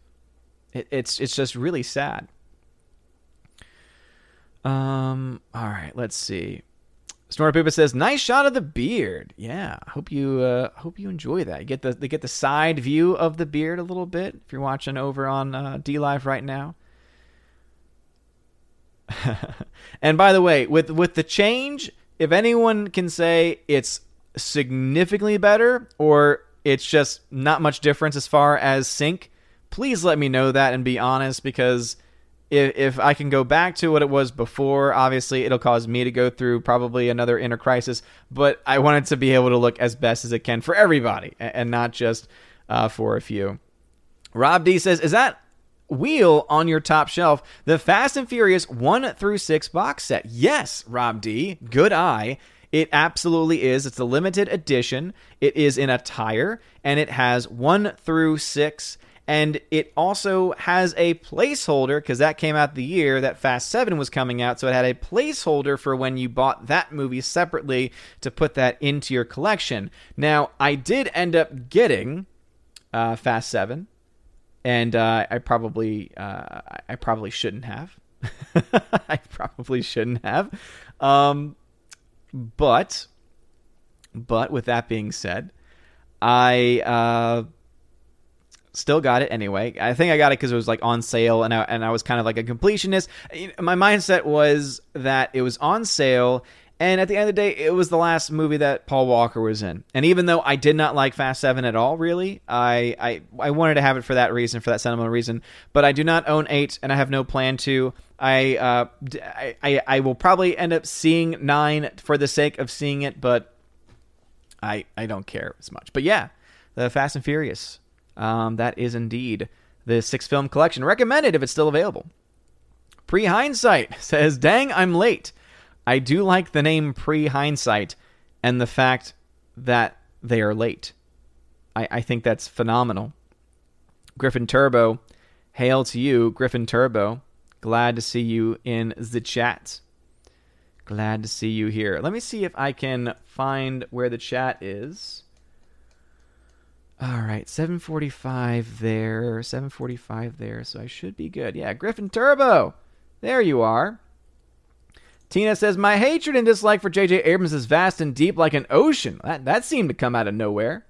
It, it's it's just really sad. Um. All right. Let's see. Snorpoopa says, "Nice shot of the beard." Yeah, I hope you uh, hope you enjoy that. You get the they get the side view of the beard a little bit if you're watching over on uh, DLive right now. And by the way, with with the change, if anyone can say it's significantly better or it's just not much difference as far as sync, please let me know that and be honest, because If, if I can go back to what it was before, obviously it'll cause me to go through probably another inner crisis, but I wanted to be able to look as best as it can for everybody and not just uh, for a few. Rob D says, "Is that wheel on your top shelf the Fast and Furious one through six box set?" Yes, Rob D. Good eye. It absolutely is. It's a limited edition. It is in a tire, and it has one through six. And it also has a placeholder, because that came out the year that Fast seven was coming out, so it had a placeholder for when you bought that movie separately to put that into your collection. Now, I did end up getting uh, Fast seven, and uh, I probably uh, I probably shouldn't have. I probably shouldn't have. Um, but, but with that being said, I... Uh, Still got it anyway. I think I got it because it was like on sale, and I, and I was kind of like a completionist. My mindset was that it was on sale, and at the end of the day, it was the last movie that Paul Walker was in. And even though I did not like Fast seven at all, really, I, I, I wanted to have it for that reason, for that sentimental reason. But I do not own eight, and I have no plan to. I, uh, I, I, I will probably end up seeing nine for the sake of seeing it, but I, I don't care as much. But yeah, the Fast and Furious. Um, that is indeed the six-film collection. Recommended if it's still available. Pre-Hindsight says, "Dang, I'm late. I do like the name Pre-Hindsight and the fact that they are late. I, I think that's phenomenal." Griffin Turbo, hail to you, Griffin Turbo. Glad to see you in the chat. Glad to see you here. Let me see if I can find where the chat is. All right, seven forty-five there, seven forty-five there, so I should be good. Yeah, Griffin Turbo, there you are. Tina says, "My hatred and dislike for J J Abrams is vast and deep like an ocean." That that seemed to come out of nowhere.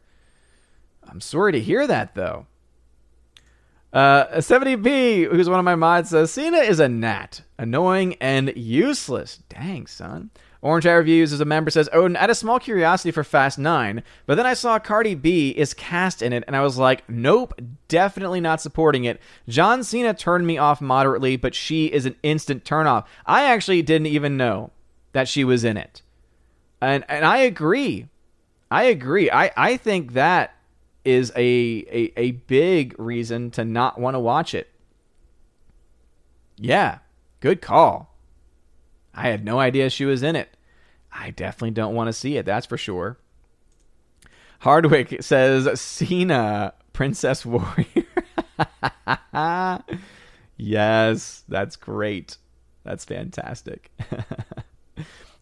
I'm sorry to hear that, though. Uh, Stephanie B, who's one of my mods, says, Cena is a gnat. Annoying and useless. Dang, son. Orange Eye Reviews as a member says, Odin, I had a small curiosity for Fast Nine, but then I saw Cardi B is cast in it, and I was like, nope, definitely not supporting it. John Cena turned me off moderately, but she is an instant turnoff. I actually didn't even know that she was in it. And and I agree. I agree. I, I think that is a, a a big reason to not want to watch it. Yeah, good call. I had no idea she was in it. I definitely don't want to see it, that's for sure. Hardwick says, Cena, Princess Warrior. Yes, that's great. That's fantastic.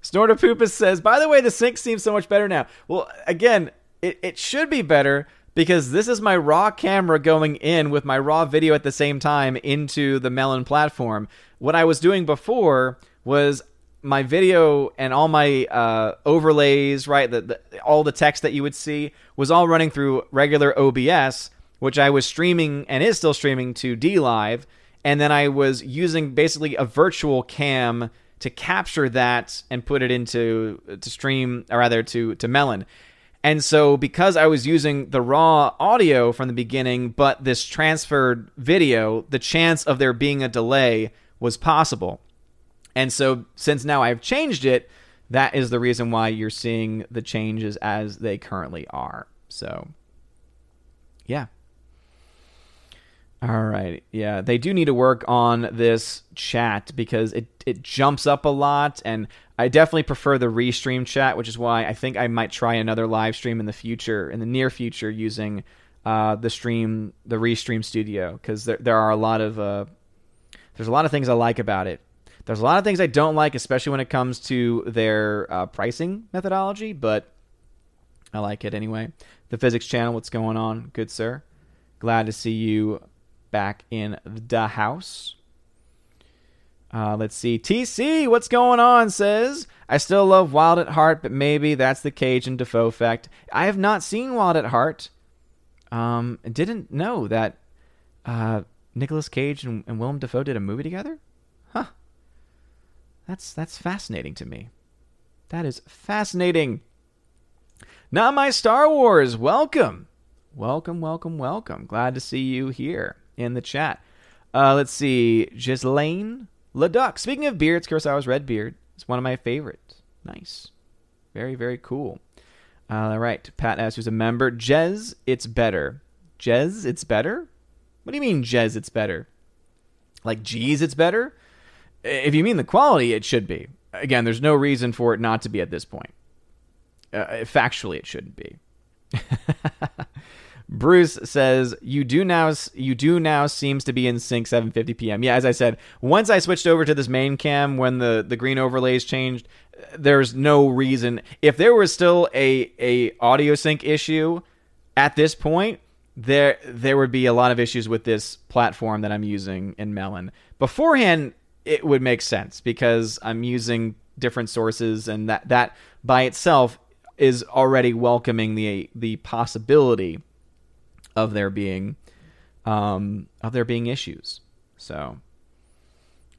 Snortopoopus says, by the way, the sync seems so much better now. Well, again, it, it should be better, because this is my raw camera going in with my raw video at the same time into the Melon platform. What I was doing before was my video and all my uh, overlays, right, the, the, all the text that you would see was all running through regular O B S, which I was streaming and is still streaming to DLive, and then I was using basically a virtual cam to capture that and put it into to stream, or rather to, to Melon. And so because I was using the raw audio from the beginning, but this transferred video, the chance of there being a delay was possible. And so since now I've changed it, that is the reason why you're seeing the changes as they currently are. So, yeah. All right. Yeah, they do need to work on this chat because it, it jumps up a lot, and I definitely prefer the Restream chat, which is why I think I might try another live stream in the future, in the near future, using uh, the stream, the Restream Studio, because there there are a lot of uh, there's a lot of things I like about it. There's a lot of things I don't like, especially when it comes to their uh, pricing methodology, but I like it anyway. The Physics Channel, what's going on? Good, sir. Glad to see you back in the house. Uh, let's see. T C, what's going on, says, I still love Wild at Heart, but maybe that's the Cajun Defoe effect. I have not seen Wild at Heart. Um, didn't know that uh, Nicolas Cage and, and Willem Dafoe did a movie together? Huh. That's that's fascinating to me. That is fascinating. Not My Star Wars, welcome. Welcome, welcome, welcome. Glad to see you here in the chat. Uh, let's see. Ghislaine LeDuc. Speaking of beards, Kurosawa's red beard is one of my favorites. Nice. Very, very cool. Uh, all right. Pat S., who's a member. Jez, it's better. Jez, it's better? What do you mean, Jez, it's better? Like, geez, it's better? If you mean the quality, it should be. Again, there's no reason for it not to be at this point. Uh, factually, it shouldn't be. Bruce says, you do now you do now seems to be in sync seven fifty p.m. Yeah, as I said, once I switched over to this main cam when the, the green overlays changed, there's no reason. If there was still a, a audio sync issue at this point, there there would be a lot of issues with this platform that I'm using in Melon. Beforehand, it would make sense because I'm using different sources, and that, that by itself is already welcoming the the possibility of there being um, of there being issues. So,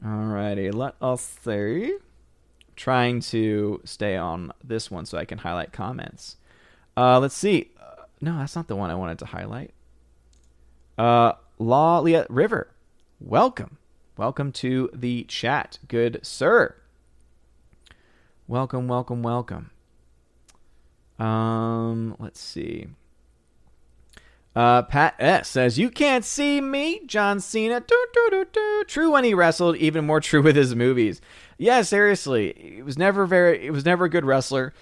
alrighty, let us see. Trying to stay on this one so I can highlight comments. Uh, let's see. Uh, no, that's not the one I wanted to highlight. Uh, Lalia River, welcome. Welcome to the chat, good sir. Welcome, welcome, welcome. Um, let's see. Uh, Pat S. says, you can't see me, John Cena. Do, do, do, do. True when he wrestled, even more true with his movies. Yeah, seriously. He was never very, it was never a good wrestler.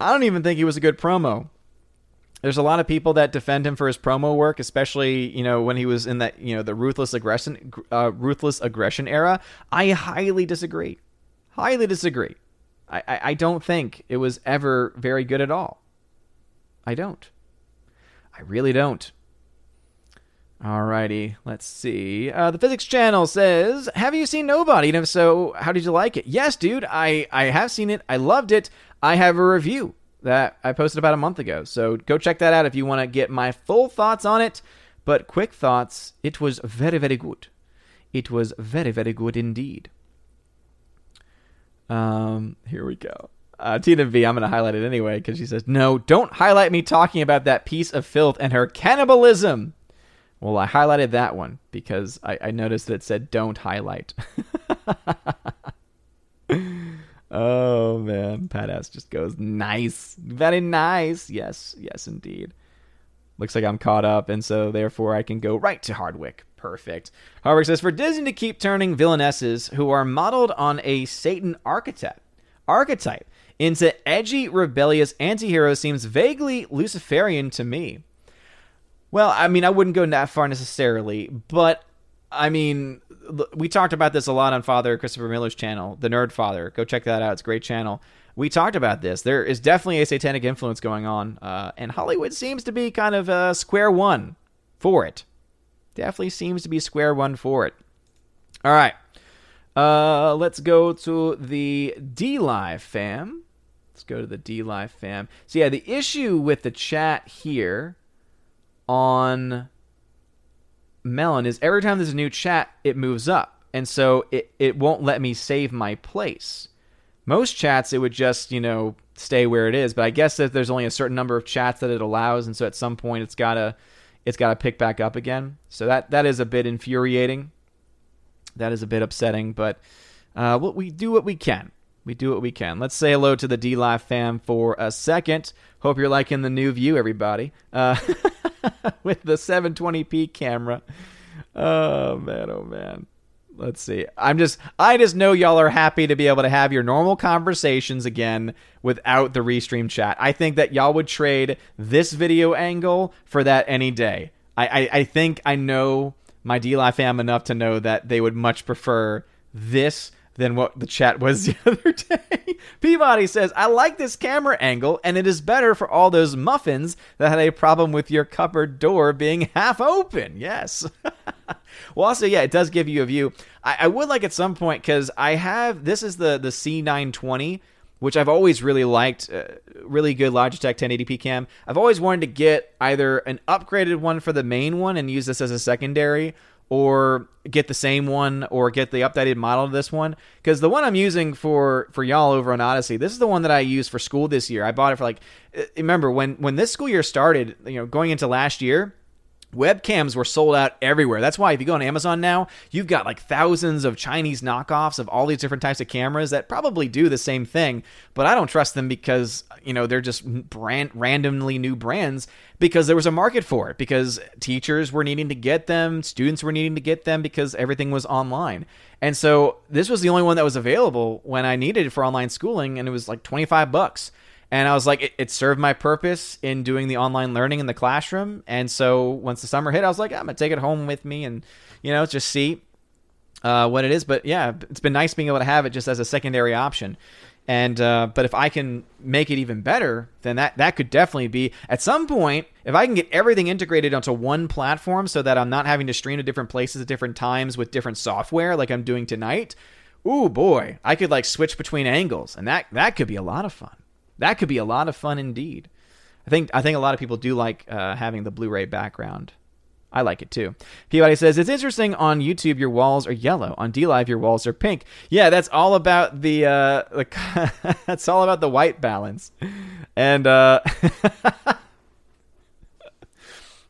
I don't even think he was a good promo. There's a lot of people that defend him for his promo work, especially, you know, when he was in that, you know, the ruthless aggression, uh, ruthless aggression era. I highly disagree. Highly disagree. I, I, I don't think it was ever very good at all. I don't. I really don't. Alrighty, let's see. Uh, the Physics Channel says, have you seen Nobody? And if so, how did you like it? Yes, dude, I, I have seen it. I loved it. I have a review that I posted about a month ago. So go check that out if you want to get my full thoughts on it. But quick thoughts, it was very, very good. It was very, very good indeed. Um, here we go. Uh, Tina B, I'm going to highlight it anyway because she says, no, don't highlight me talking about that piece of filth and her cannibalism. Well, I highlighted that one because I, I noticed that it said don't highlight. Oh, man. Pat-ass just goes, nice. Very nice. Yes. Yes, indeed. Looks like I'm caught up, and so therefore I can go right to Hardwick. Perfect. Hardwick says, for Disney to keep turning villainesses who are modeled on a Satan archetype, archetype into edgy, rebellious anti-heroes seems vaguely Luciferian to me. Well, I mean, I wouldn't go that far necessarily, but I mean, we talked about this a lot on Father Christopher Miller's channel, The Nerd Father. Go check that out. It's a great channel. We talked about this. There is definitely a satanic influence going on, uh, and Hollywood seems to be kind of uh, square one for it. Definitely seems to be square one for it. All right. Uh, let's go to the DLive fam. Let's go to the DLive fam. So, yeah, the issue with the chat here on Melon is every time there's a new chat, it moves up. And so it, it won't let me save my place. Most chats, it would just, you know, stay where it is. But I guess that there's only a certain number of chats that it allows. And so at some point, it's got to it's got to pick back up again. So that, that is a bit infuriating. That is a bit upsetting. But uh, what we do what we can. We do what we can. Let's say hello to the DLive fam for a second. Hope you're liking the new view, everybody. Uh, with the seven twenty p camera. Oh, man, oh, man. Let's see. I'm just, I just know y'all are happy to be able to have your normal conversations again without the Restream chat. I think that y'all would trade this video angle for that any day. I, I, I think I know my DLive fam enough to know that they would much prefer this than what the chat was the other day. Peabody says, I like this camera angle, and it is better for all those muffins that had a problem with your cupboard door being half open. Yes. Well, also, yeah, it does give you a view. I, I would like at some point, because I have, this is the, the C nine twenty, which I've always really liked, uh, really good Logitech ten eighty p cam. I've always wanted to get either an upgraded one for the main one and use this as a secondary, or get the same one, or get the updated model of this one. Because the one I'm using for, for y'all over on Odyssey, this is the one that I used for school this year. I bought it for like, remember, when, when this school year started, you know, going into last year, webcams were sold out everywhere. That's why if you go on Amazon now, you've got like thousands of Chinese knockoffs of all these different types of cameras that probably do the same thing, but I don't trust them because, you know, they're just brand randomly new brands because there was a market for it, because teachers were needing to get them, students were needing to get them because everything was online. And so this was the only one that was available when I needed it for online schooling, and it was like twenty-five bucks. And I was like, it, it served my purpose in doing the online learning in the classroom. And so once the summer hit, I was like, I'm going to take it home with me and, you know, just see uh, what it is. But yeah, it's been nice being able to have it just as a secondary option. And uh, but if I can make it even better, then that, that could definitely be at some point. If I can get everything integrated onto one platform so that I'm not having to stream to different places at different times with different software like I'm doing tonight. Ooh, boy, I could like switch between angles, and that that could be a lot of fun. That could be a lot of fun indeed. I think I think a lot of people do like uh, having the Blu-ray background. I like it too. Peabody says, it's interesting on YouTube your walls are yellow. On DLive your walls are pink. Yeah, that's all about the, uh, the that's all about the white balance. And uh,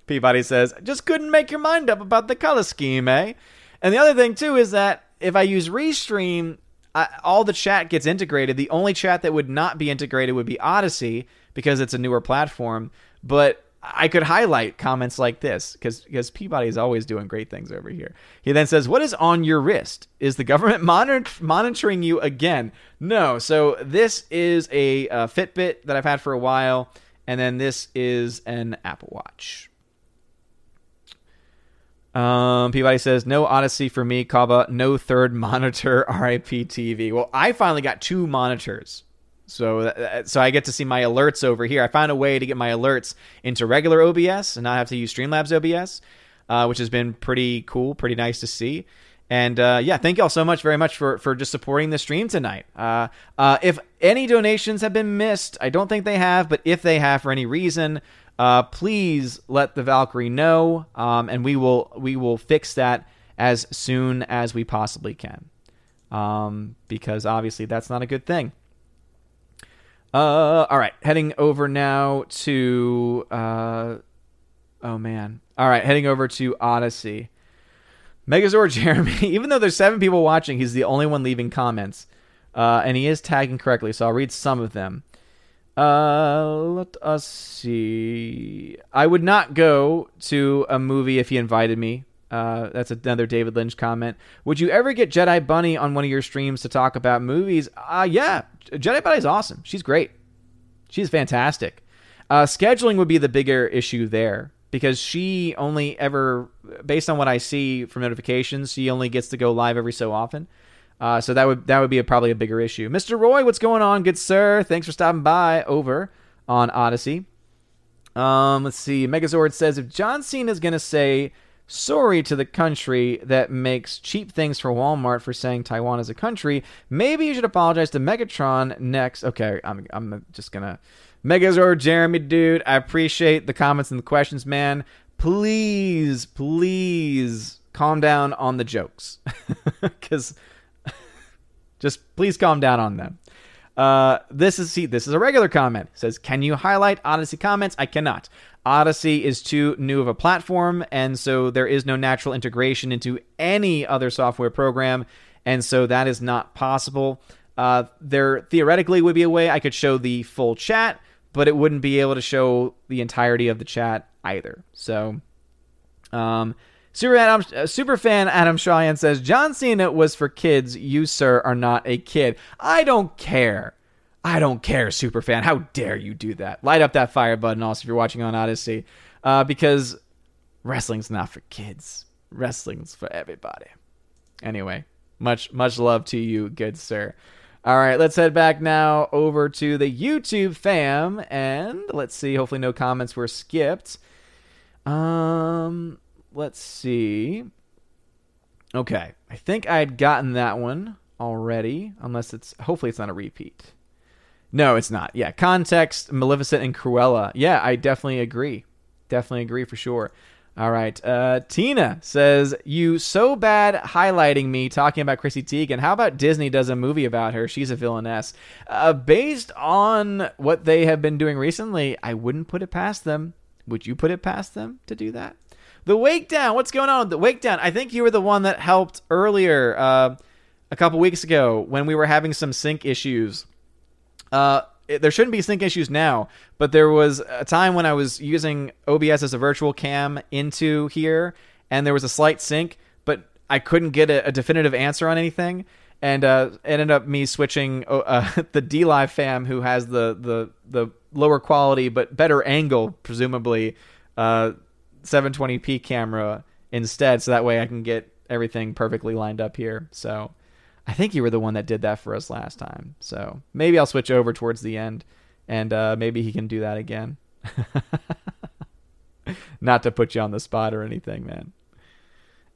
Peabody says, just couldn't make your mind up about the color scheme, eh? And the other thing too is that if I use Restream, I, all the chat gets integrated. The only chat that would not be integrated would be Odyssey because it's a newer platform. But I could highlight comments like this because because Peabody is always doing great things over here. He then says, what is on your wrist? Is the government monitor- monitoring you again? No. So this is a uh, Fitbit that I've had for a while. And then this is an Apple Watch. Um, Peabody says, no Odyssey for me, Kaba, no third monitor, R I P T V. Well, I finally got two monitors. So, so I get to see my alerts over here. I found a way to get my alerts into regular O B S and not have to use Streamlabs O B S, uh, which has been pretty cool, pretty nice to see. And uh, yeah, thank you all so much very much for, for just supporting the stream tonight. Uh, uh, if any donations have been missed, I don't think they have, but if they have for any reason, uh, please let the Valkyrie know, um, and we will we will fix that as soon as we possibly can, um, because obviously that's not a good thing. Uh, all right, heading over now to... Uh, oh, man. All right, heading over to Odyssey. Megazord Jeremy, even though there's seven people watching, he's the only one leaving comments. Uh, and he is tagging correctly, so I'll read some of them. Uh, let us see. I would not go to a movie if he invited me. Uh, that's another David Lynch comment. Would you ever get Jedi Bunny on one of your streams to talk about movies? Uh, yeah, Jedi Bunny's awesome. She's great. She's fantastic. Uh, scheduling would be the bigger issue there, because she only ever, based on what I see from notifications, she only gets to go live every so often. Uh, so that would that would be a, probably a bigger issue. Mister Roy, what's going on, good sir? Thanks for stopping by over on Odyssey. Um, let's see. Megazord says, if John Cena is going to say sorry to the country that makes cheap things for Walmart for saying Taiwan is a country, maybe you should apologize to Megatron next. Okay, I'm I'm just going to... Megazord Jeremy, dude, I appreciate the comments and the questions, man. Please, please calm down on the jokes. Because just please calm down on them. Uh, this is see, this is a regular comment. It says, can you highlight Odyssey comments? I cannot. Odyssey is too new of a platform, and so there is no natural integration into any other software program, and so that is not possible. Uh, there theoretically would be a way I could show the full chat, but it wouldn't be able to show the entirety of the chat either. So, um, Super, Adam, uh, Super Fan Adam Cheyenne says, John Cena was for kids. You, sir, are not a kid. I don't care. I don't care, Super Fan. How dare you do that? Light up that fire button also if you're watching on Odyssey, uh, because wrestling's not for kids. Wrestling's for everybody. Anyway, much, much love to you, good sir. All right, let's head back now over to the YouTube fam, and let's see. Hopefully no comments were skipped. Um, let's see. Okay, I think I had gotten that one already, unless it's... Hopefully it's not a repeat. No, it's not. Yeah, Context, Maleficent, and Cruella. Yeah, I definitely agree. Definitely agree for sure. All right, uh, Tina says, you so bad highlighting me talking about Chrissy Teigen. How about Disney does a movie about her? She's a villainess. Uh, based on what they have been doing recently, I wouldn't put it past them. Would you put it past them to do that? The Wake Down. What's going on with The Wake Down? I think you were the one that helped earlier uh, a couple weeks ago when we were having some sync issues. Uh, there shouldn't be sync issues now, but there was a time when I was using O B S as a virtual cam into here, and there was a slight sync, but I couldn't get a, a definitive answer on anything, and uh, it ended up me switching uh, the DLive fam, who has the, the, the lower quality but better angle, presumably, uh, seven twenty p camera instead, so that way I can get everything perfectly lined up here, so... I think you were the one that did that for us last time. So maybe I'll switch over towards the end, and uh, maybe he can do that again. Not to put you on the spot or anything, man.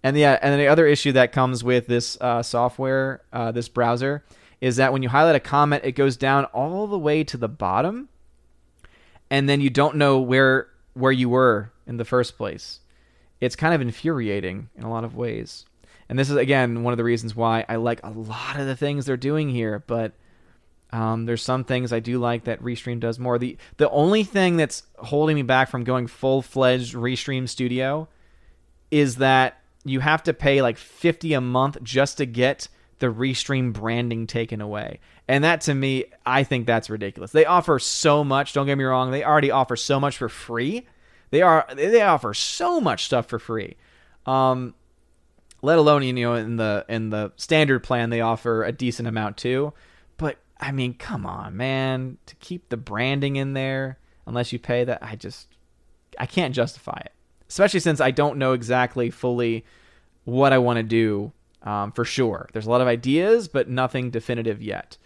And yeah, and the other issue that comes with this uh, software, uh, this browser, is that when you highlight a comment, it goes down all the way to the bottom, and then you don't know where where you were in the first place. It's kind of infuriating in a lot of ways. And this is, again, one of the reasons why I like a lot of the things they're doing here, but um, there's some things I do like that Restream does more. The the only thing that's holding me back from going full-fledged Restream Studio is that you have to pay like fifty dollars a month just to get the Restream branding taken away. And that, to me, I think that's ridiculous. They offer so much. Don't get me wrong. They already offer so much for free. They are they offer so much stuff for free. Um... Let alone, you know, in the in the standard plan, they offer a decent amount too. But I mean, come on, man, to keep the branding in there, unless you pay that, I just I can't justify it. Especially since I don't know exactly fully what I want to do um, for sure. There's a lot of ideas, but nothing definitive yet.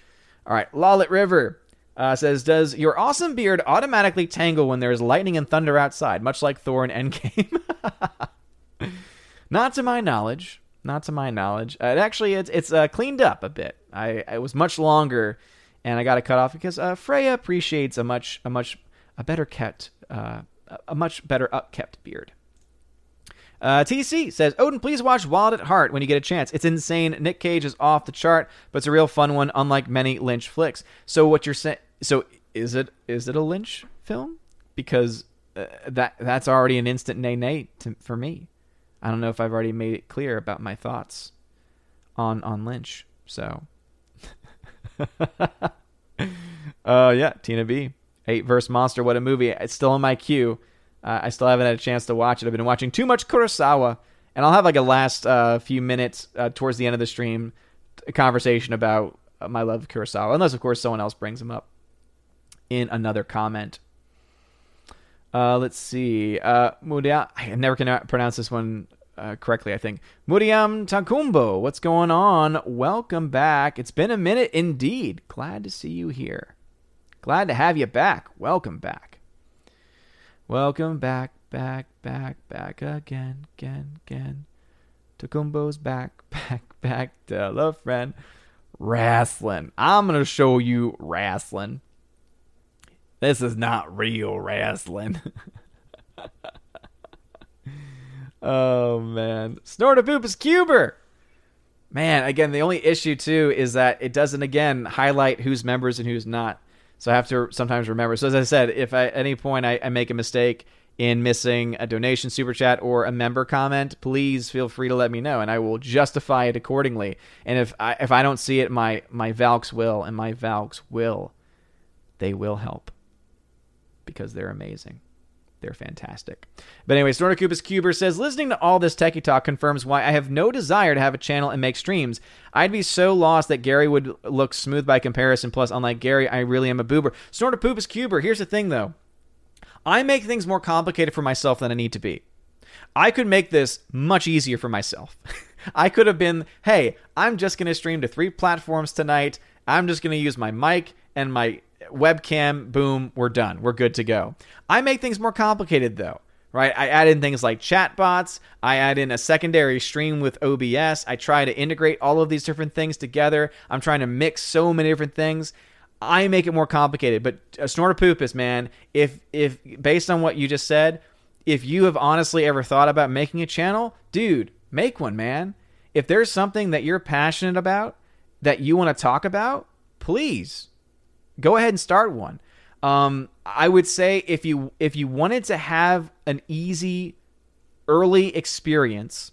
All right, Lawlet River uh, says, "Does your awesome beard automatically tangle when there is lightning and thunder outside, much like Thor in Endgame?" Not to my knowledge. Not to my knowledge. Uh, it actually, it's it's uh, cleaned up a bit. I it was much longer, and I got it cut off because uh, Freya appreciates a much a much a better kept uh, a much better upkept beard. Uh, T C says, Odin, please watch Wild at Heart when you get a chance. It's insane. Nick Cage is off the chart, but it's a real fun one, unlike many Lynch flicks. So what you're saying? So is it is it a Lynch film? Because uh, that that's already an instant nay nay to, for me. I don't know if I've already made it clear about my thoughts on on Lynch. So, uh, yeah, Tina B, Eight Verse Monster. What a movie! It's still in my queue. Uh, I still haven't had a chance to watch it. I've been watching too much Kurosawa, and I'll have like a last uh, few minutes uh, towards the end of the stream a conversation about my love of Kurosawa, unless of course someone else brings him up in another comment. Uh, let's see. Uh, Muria, I never can pronounce this one uh, correctly, I think. Muriam Takumbo, what's going on? Welcome back. It's been a minute indeed. Glad to see you here. Glad to have you back. Welcome back. Welcome back, back, back, back again, again, again. Takumbo's back, back, back. Tell a friend. Wrestling. I'm going to show you wrestling. This is not real wrestling. Oh, man. Snortapoop is Cuber. Man, again, the only issue, too, is that it doesn't, again, highlight who's members and who's not. So I have to sometimes remember. So as I said, if I, at any point I, I make a mistake in missing a donation, super chat, or a member comment, please feel free to let me know, and I will justify it accordingly. And if I, if I don't see it, my, my Valks will, and my Valks will. They will help. Because they're amazing. They're fantastic. But anyway, Snortacubus Cuber says, listening to all this techie talk confirms why I have no desire to have a channel and make streams. I'd be so lost that Gary would look smooth by comparison. Plus, unlike Gary, I really am a boober. Snortacubus Cuber, here's the thing, though. I make things more complicated for myself than I need to be. I could make this much easier for myself. I could have been, hey, I'm just going to stream to three platforms tonight. I'm just going to use my mic and my webcam, boom, we're done. We're good to go. I make things more complicated, though, right? I add in things like chat bots. I add in a secondary stream with O B S. I try to integrate all of these different things together. I'm trying to mix so many different things. I make it more complicated. But uh, Snortapoopus, man, if if based on what you just said, if you have honestly ever thought about making a channel, dude, make one, man. If there's something that you're passionate about, that you want to talk about, please go ahead and start one. Um, I would say if you if you wanted to have an easy early experience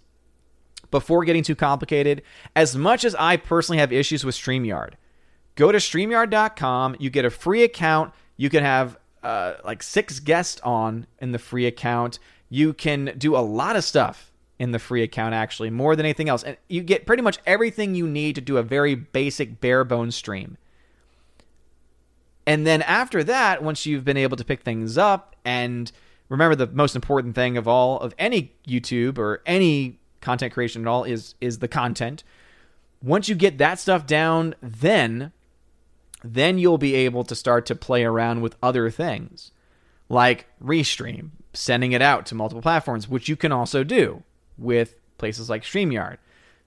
before getting too complicated, as much as I personally have issues with StreamYard, go to StreamYard dot com. You get a free account. You can have uh, like six guests on in the free account. You can do a lot of stuff in the free account, actually, more than anything else. And you get pretty much everything you need to do a very basic bare-bones stream. And then after that, once you've been able to pick things up, and remember the most important thing of all of any YouTube or any content creation at all is is the content. Once you get that stuff down, then, then you'll be able to start to play around with other things like Restream, sending it out to multiple platforms, which you can also do with places like StreamYard.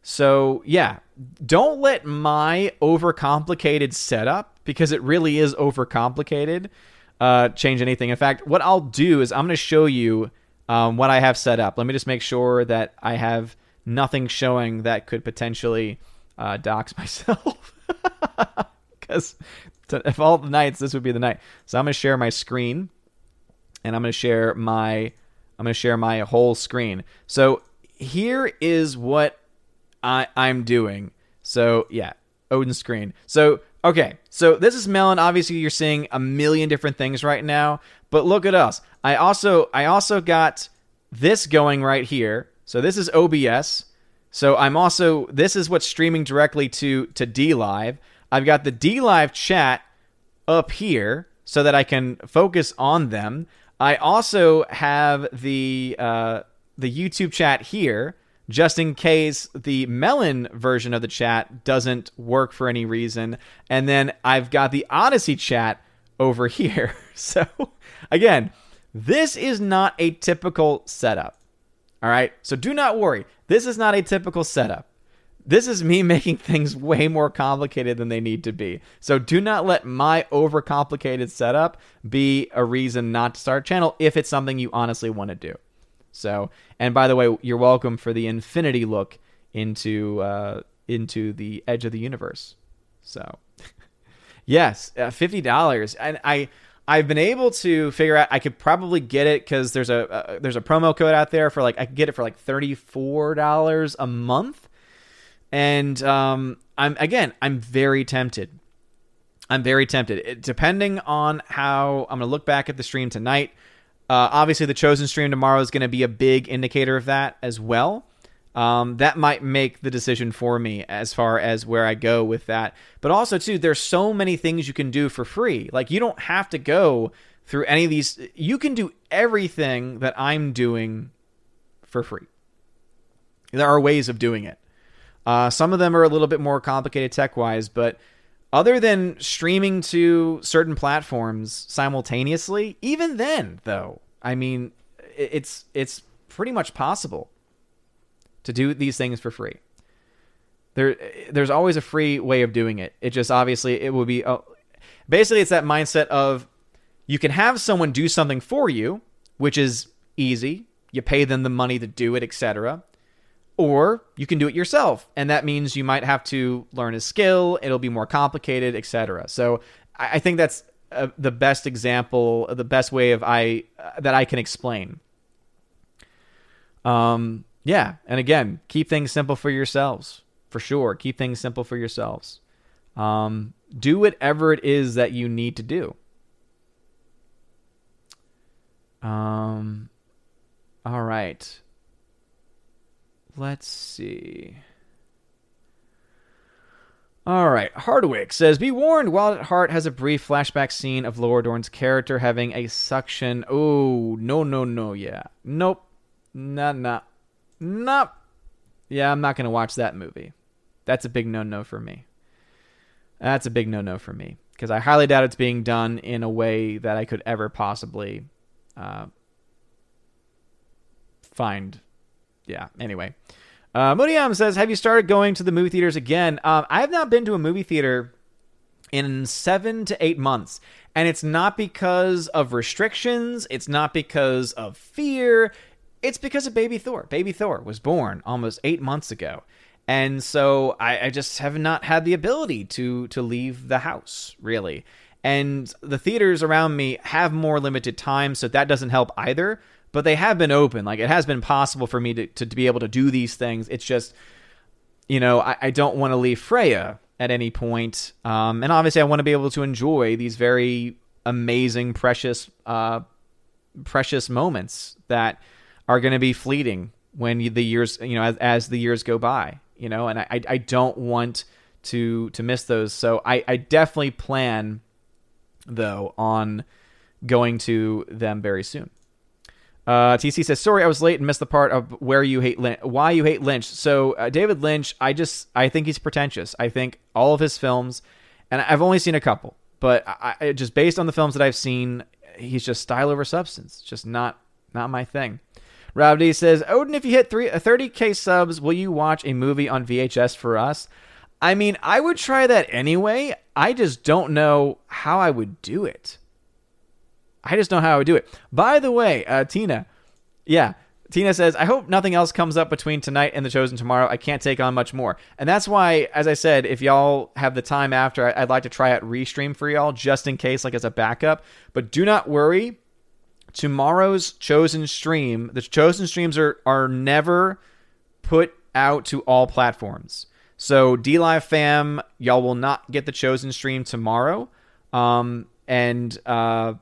So, yeah, don't let my overcomplicated setup, because it really is overcomplicated, uh, change anything. In fact, what I'll do is I'm going to show you um, what I have set up. Let me just make sure that I have nothing showing that could potentially uh, dox myself. Because if all the nights, this would be the night. So I'm going to share my screen, and I'm going to share my I'm going to share my whole screen. So here is what I, I'm doing. So, yeah, Odin's screen. So, okay, so this is Melon. Obviously, you're seeing a million different things right now, but look at us. I also I also got this going right here. So this is O B S. So I'm also, this is what's streaming directly to, to DLive. I've got the DLive chat up here so that I can focus on them. I also have the uh, the YouTube chat here, just in case the Melon version of the chat doesn't work for any reason. And then I've got the Odyssey chat over here. So, again, this is not a typical setup. all right? So do not worry. This is not a typical setup. This is me making things way more complicated than they need to be. So do not let my overcomplicated setup be a reason not to start a channel if it's something you honestly want to do. So, and by the way, you're welcome for the infinity look into uh, into the edge of the universe. So, yes, uh, fifty dollars. And I... I've been able to figure out, I could probably get it because there's a uh, there's a promo code out there for like, I could get it for like thirty-four dollars a month. And um, I'm again, I'm very tempted. I'm very tempted. It, depending on how, I'm going to look back at the stream tonight. Uh, obviously, the Chosen stream tomorrow is going to be a big indicator of that as well. Um, that might make the decision for me as far as where I go with that. But also, too, there's so many things you can do for free. Like, you don't have to go through any of these. You can do everything that I'm doing for free. There are ways of doing it. Uh, some of them are a little bit more complicated tech-wise, but other than streaming to certain platforms simultaneously, even then, though, I mean, it's it's pretty much possible to do these things for free. There, there's always a free way of doing it. It just, obviously, it will be... Uh, basically, it's that mindset of you can have someone do something for you, which is easy. You pay them the money to do it, et cetera. Or you can do it yourself. And that means you might have to learn a skill. It'll be more complicated, et cetera. So I, I think that's uh, the best example, the best way of I uh, that I can explain. Um... Yeah, and again, keep things simple for yourselves, for sure. Keep things simple for yourselves. Um, do whatever it is that you need to do. Um, all right. Let's see. All right, Hardwick says, be warned, Wild at Heart has a brief flashback scene of Laura Dorn's character having a suction. Oh, no, no, no, yeah. Nope, nah, nah. Nope. Yeah, I'm not going to watch that movie. That's a big no-no for me. That's a big no-no for me. Because I highly doubt it's being done in a way that I could ever possibly uh, find. Yeah, anyway. Uh, Muriam says, have you started going to the movie theaters again? Um, I have not been to a movie theater in seven to eight months. And it's not because of restrictions. It's not because of fear. It's because of Baby Thor. Baby Thor was born almost eight months ago. And so I, I just have not had the ability to to leave the house, really. And the theaters around me have more limited time, so that doesn't help either. But they have been open. Like, it has been possible for me to, to, to be able to do these things. It's just, you know, I, I don't want to leave Freya at any point. Um, and obviously I want to be able to enjoy these very amazing, precious, uh, precious moments that are going to be fleeting when you, the years, you know, as, as the years go by, you know, and I, I don't want to to miss those. So I, I definitely plan, though, on going to them very soon. Uh, T C says, sorry, I was late and missed the part of where you hate Lynch, why you hate Lynch. So uh, David Lynch, I just I think he's pretentious. I think all of his films, and I've only seen a couple, but I, I just based on the films that I've seen, he's just style over substance. Just not not my thing. Rob D says, Odin, if you hit three, thirty K subs, will you watch a movie on V H S for us? I mean, I would try that anyway. I just don't know how I would do it. I just don't know how I would do it. By the way, uh, Tina. Yeah, Tina says, I hope nothing else comes up between tonight and The Chosen tomorrow. I can't take on much more. And that's why, as I said, if y'all have the time after, I'd like to try out Restream for y'all just in case, like as a backup. But do not worry. Tomorrow's Chosen stream, the Chosen streams are, are never put out to all platforms. So DLive fam, y'all will not get the Chosen stream tomorrow. Um, and uh,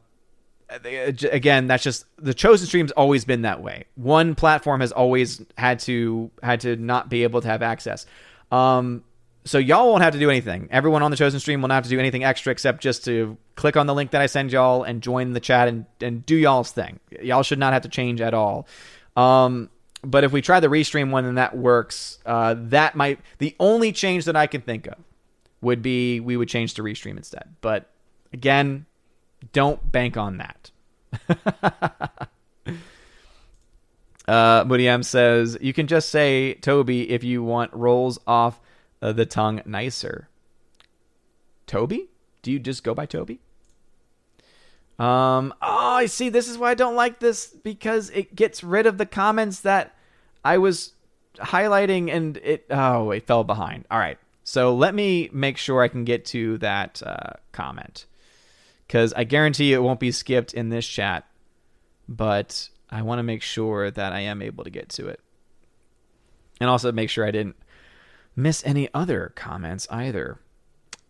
again, that's just, the Chosen stream's always been that way. One platform has always had to had to not be able to have access. Um, so y'all won't have to do anything. Everyone on the Chosen stream will not have to do anything extra except just to click on the link that I send y'all and join the chat and, and do y'all's thing. Y'all should not have to change at all. Um, but if we try the Restream one and that works, uh, that might... The only change that I can think of would be we would change to Restream instead. But again, don't bank on that. Uh, Mudiam says, you can just say Toby if you want rolls off uh, the tongue nicer. Toby? Do you just go by Toby? Um, oh, I see. This is why I don't like this, because it gets rid of the comments that I was highlighting, and it, oh, it fell behind. All right. So let me make sure I can get to that uh, comment, because I guarantee it won't be skipped in this chat, but I want to make sure that I am able to get to it. And also make sure I didn't miss any other comments either.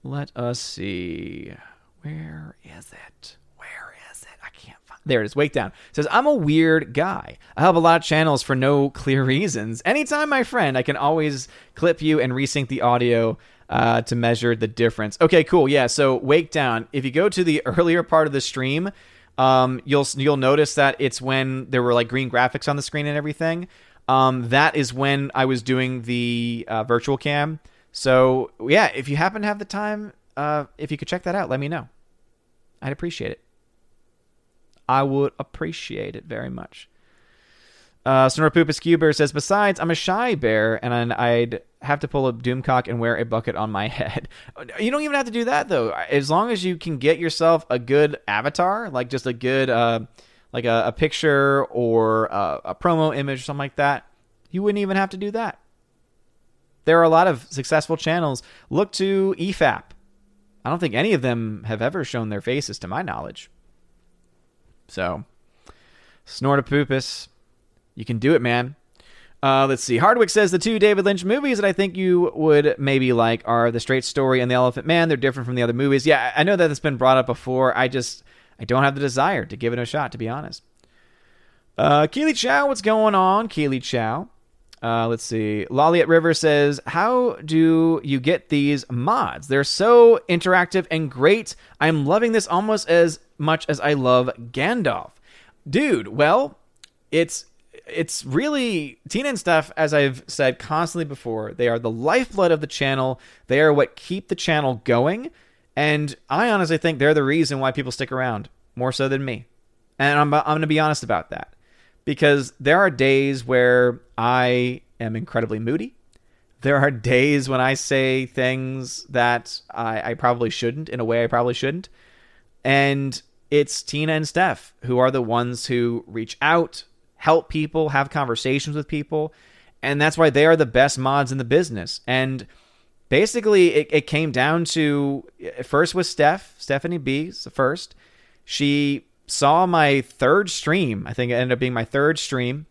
Let us see. Where is it? Where is it? I can't find it. There it is. Wake Down. It says, I'm a weird guy. I have a lot of channels for no clear reasons. Anytime, my friend, I can always clip you and resync the audio uh, to measure the difference. Okay, cool. Yeah, so Wake Down. If you go to the earlier part of the stream, Um, you'll you'll notice that it's when there were like green graphics on the screen and everything. Um, that is when I was doing the uh, virtual cam. So yeah, if you happen to have the time, uh, if you could check that out, let me know. I'd appreciate it. I would appreciate it very much. Uh, Snorpoopus Cuber says, besides, I'm a shy bear, and I'd have to pull a doomcock and wear a bucket on my head. You don't even have to do that, though. As long as you can get yourself a good avatar, like just a good, uh, like a, a picture or a, a promo image or something like that, you wouldn't even have to do that. There are a lot of successful channels. Look to E F A P. I don't think any of them have ever shown their faces, to my knowledge. So, Snortopoopus, you can do it, man. Uh, let's see. Hardwick says the two David Lynch movies that I think you would maybe like are The Straight Story and The Elephant Man. They're different from the other movies. Yeah, I know that it's been brought up before. I just, I don't have the desire to give it a shot, to be honest. Uh, Keely Chow, what's going on? Keely Chow. Uh, let's see. Lolliet River says, how do you get these mods? They're so interactive and great. I'm loving this almost as much as I love Gandalf. Dude, well, it's... It's really, Tina and Steph, as I've said constantly before, they are the lifeblood of the channel. They are what keep the channel going. And I honestly think they're the reason why people stick around, more so than me. And I'm, I'm going to be honest about that. Because there are days where I am incredibly moody. There are days when I say things that I, I probably shouldn't, in a way I probably shouldn't. And it's Tina and Steph who are the ones who reach out, help people, have conversations with people. And that's why they are the best mods in the business. And basically it, it came down to, first was Steph, Stephanie B, first. She saw my third stream. I think it ended up being my third stream.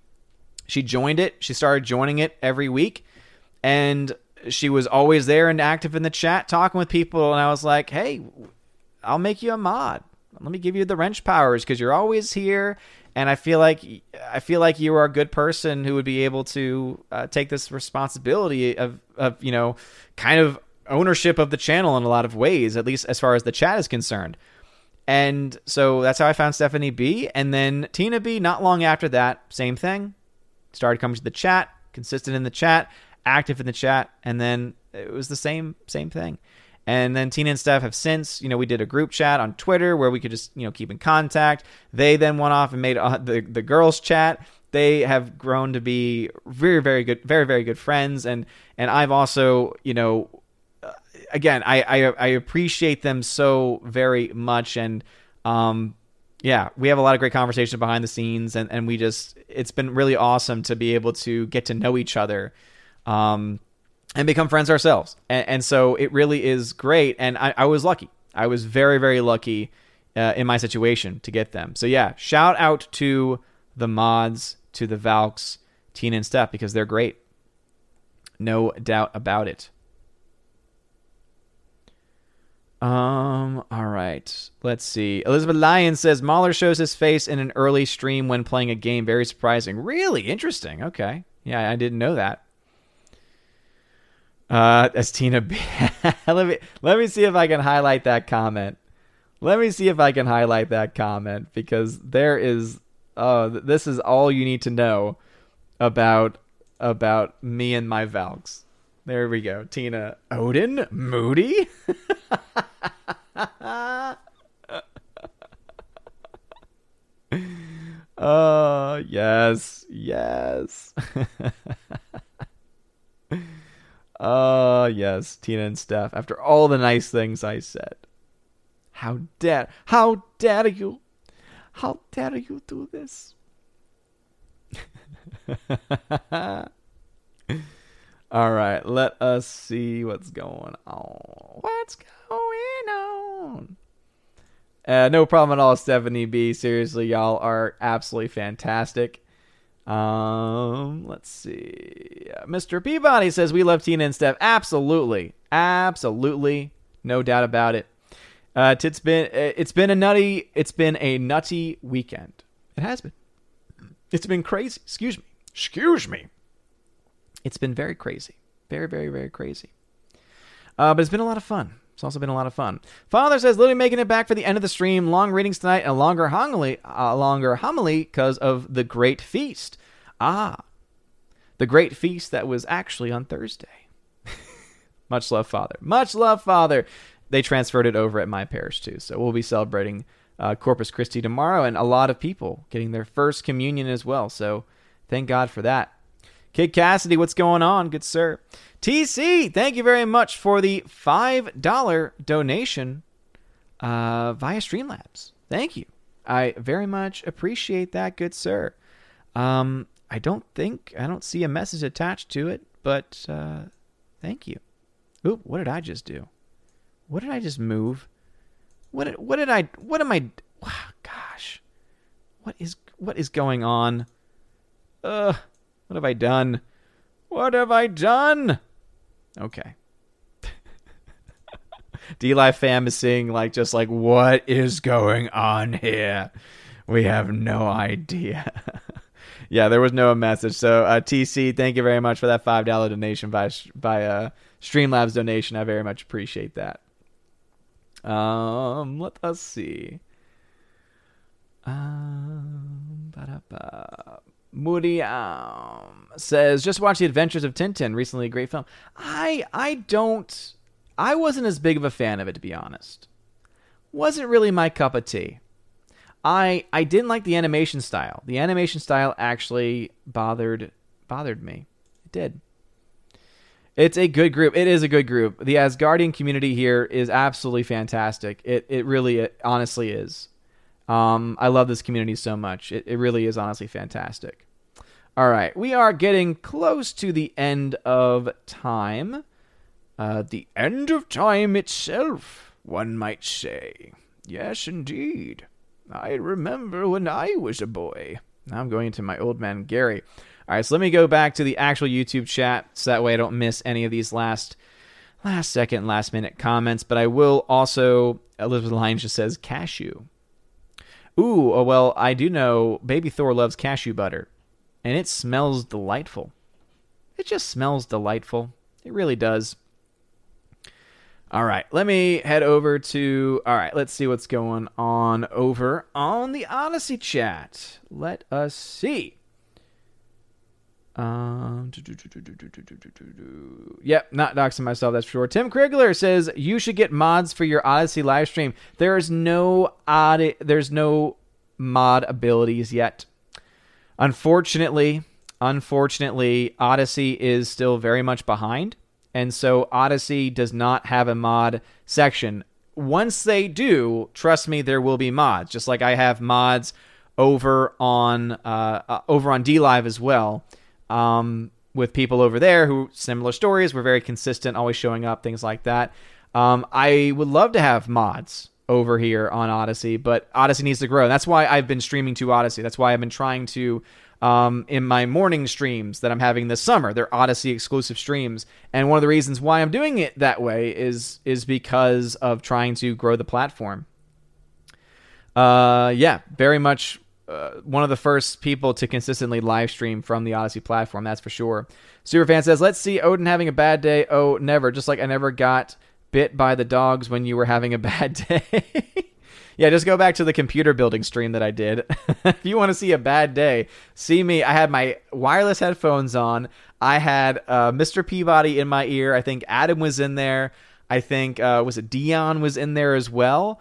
She joined it. She started joining it every week. And she was always there and active in the chat, talking with people. And I was like, hey, I'll make you a mod. Let me give you the wrench powers because you're always here. And I feel like I feel like you are a good person who would be able to uh, take this responsibility of, of, you know, kind of ownership of the channel in a lot of ways, at least as far as the chat is concerned. And so that's how I found Stephanie B. And then Tina B, not long after that, same thing. Started coming to the chat, consistent in the chat, active in the chat. And then it was the same same thing. And then Tina and Steph have since, you know, we did a group chat on Twitter where we could just, you know, keep in contact. They then went off and made a, the, the girls chat. They have grown to be very, very good, very, very good friends. And, and I've also, you know, again, I, I, I appreciate them so very much. And, um, yeah, we have a lot of great conversations behind the scenes and, and we just, it's been really awesome to be able to get to know each other. Um, And become friends ourselves. And, and so it really is great. And I, I was lucky. I was very, very lucky uh, in my situation to get them. So yeah, shout out to the mods, to the Valks, Tina and Steph, because they're great. No doubt about it. Um. All right. Let's see. Elizabeth Lyon says, Mahler shows his face in an early stream when playing a game. Very surprising. Really interesting. Okay. Yeah, I didn't know that. Uh, as Tina B. let me let me see if I can highlight that comment. Let me see if I can highlight that comment because there is oh this is all you need to know about about me and my Valks. There we go. Tina Odin Moody. Uh, yes, yes. uh, yes, Tina and Steph, after all the nice things I said. How dare, how dare you? How dare you do this? All right, let us see what's going on. What's going on? Uh, no problem at all, Stephanie B. Seriously, y'all are absolutely fantastic. Um, let's see. Uh, Mister Peabody says, we love Tina and Steph. Absolutely. Absolutely. No doubt about it. Uh, it's been it's been a nutty it's been a nutty weekend. It has been. It's been crazy. Excuse me. Excuse me. It's been very crazy. Very, very, very crazy. Uh, but it's been a lot of fun. It's also been a lot of fun. Father says, literally making it back for the end of the stream. Long readings tonight and a longer homily, a longer homily because of the great feast. Ah, the great feast that was actually on Thursday. Much love, Father. Much love, Father. They transferred it over at my parish, too. So we'll be celebrating uh, Corpus Christi tomorrow and a lot of people getting their first communion as well. So thank God for that. Kid Cassidy, what's going on? Good sir. T C, thank you very much for the five dollars donation uh, via Streamlabs. Thank you. I very much appreciate that, good sir. Um, I don't think, I don't see a message attached to it, but uh, thank you. Oop, what did I just do? What did I just move? What did, what did I, what am I, oh, gosh. What is, what is going on? Ugh. What have I done? What have I done? Okay. DLive fam is saying, like, just like, what is going on here? We have no idea. Yeah, there was no message. So, uh, T C, thank you very much for that five dollars donation by, by uh, Streamlabs donation. I very much appreciate that. Um, let us see. Um, ba-da-ba. Moody um, says, just watch The Adventures of Tintin. Recently a great film. I I don't... I wasn't as big of a fan of it, to be honest. Wasn't really my cup of tea. I I didn't like the animation style. The animation style actually bothered bothered me. It did. It's a good group. It is a good group. The Asgardian community here is absolutely fantastic. It, it really, it honestly is. Um, I love this community so much. It, it really is honestly fantastic. All right, we are getting close to the end of time. Uh, the end of time itself, one might say. Yes, indeed. I remember when I was a boy. Now I'm going into my old man, Gary. All right, so let me go back to the actual YouTube chat, so that way I don't miss any of these last, last second, last minute comments. But I will also, Elizabeth Lyons just says, cashew. Ooh, oh, well, I do know Baby Thor loves cashew butter, and it smells delightful. It just smells delightful. It really does. All right, let me head over to... All right, let's see what's going on over on the Odyssey chat. Let us see. Um, do, do, do, do, do, do, do, do, do. Yep, not doxing myself, that's for sure. Tim Krigler says, you should get mods for your Odyssey live stream. There is no odd, there's no mod abilities yet. Unfortunately, unfortunately, Odyssey is still very much behind. And so Odyssey does not have a mod section. Once they do, trust me, there will be mods. Just like I have mods over on, uh, uh, over on DLive as well. Um, with people over there who similar stories, were very consistent, always showing up, things like that. Um, I would love to have mods over here on Odyssey, but Odyssey needs to grow. And that's why I've been streaming to Odyssey. That's why I've been trying to, um, in my morning streams that I'm having this summer, they're Odyssey exclusive streams. And one of the reasons why I'm doing it that way is, is because of trying to grow the platform. Uh, yeah, very much. Uh, one of the first people to consistently live stream from the Odyssey platform, that's for sure. Superfan says, let's see Odin having a bad day. Oh, never. Just like I never got bit by the dogs when you were having a bad day. Yeah, just go back to the computer building stream that I did. If you want to see a bad day, see me. I had my wireless headphones on. I had uh, Mister Peabody in my ear. I think Adam was in there. I think, uh, was it Dion was in there as well.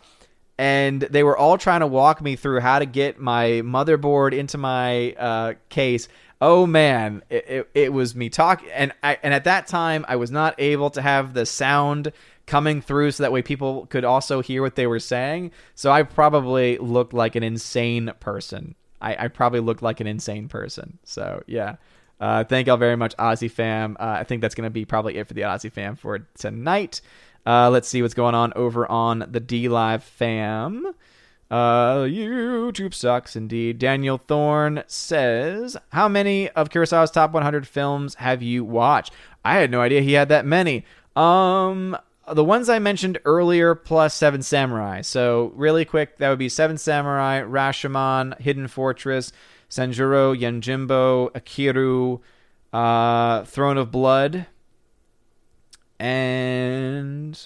and they were all trying to walk me through how to get my motherboard into my uh, case. Oh man, it, it, it was me talk, and I and at that time I was not able to have the sound coming through so that way people could also hear what they were saying. So I probably looked like an insane person. I, I probably looked like an insane person. So yeah, uh, thank y'all very much, Aussie fam. Uh, I think that's gonna be probably it for the Aussie fam for tonight. Uh, let's see what's going on over on the DLive fam. Uh, YouTube sucks indeed. Daniel Thorne says, how many of Kurosawa's top one hundred films have you watched? I had no idea he had that many. Um, the ones I mentioned earlier plus Seven Samurai. So really quick, that would be Seven Samurai, Rashomon, Hidden Fortress, Sanjuro, Yanjimbo, Ikiru, uh, Throne of Blood, and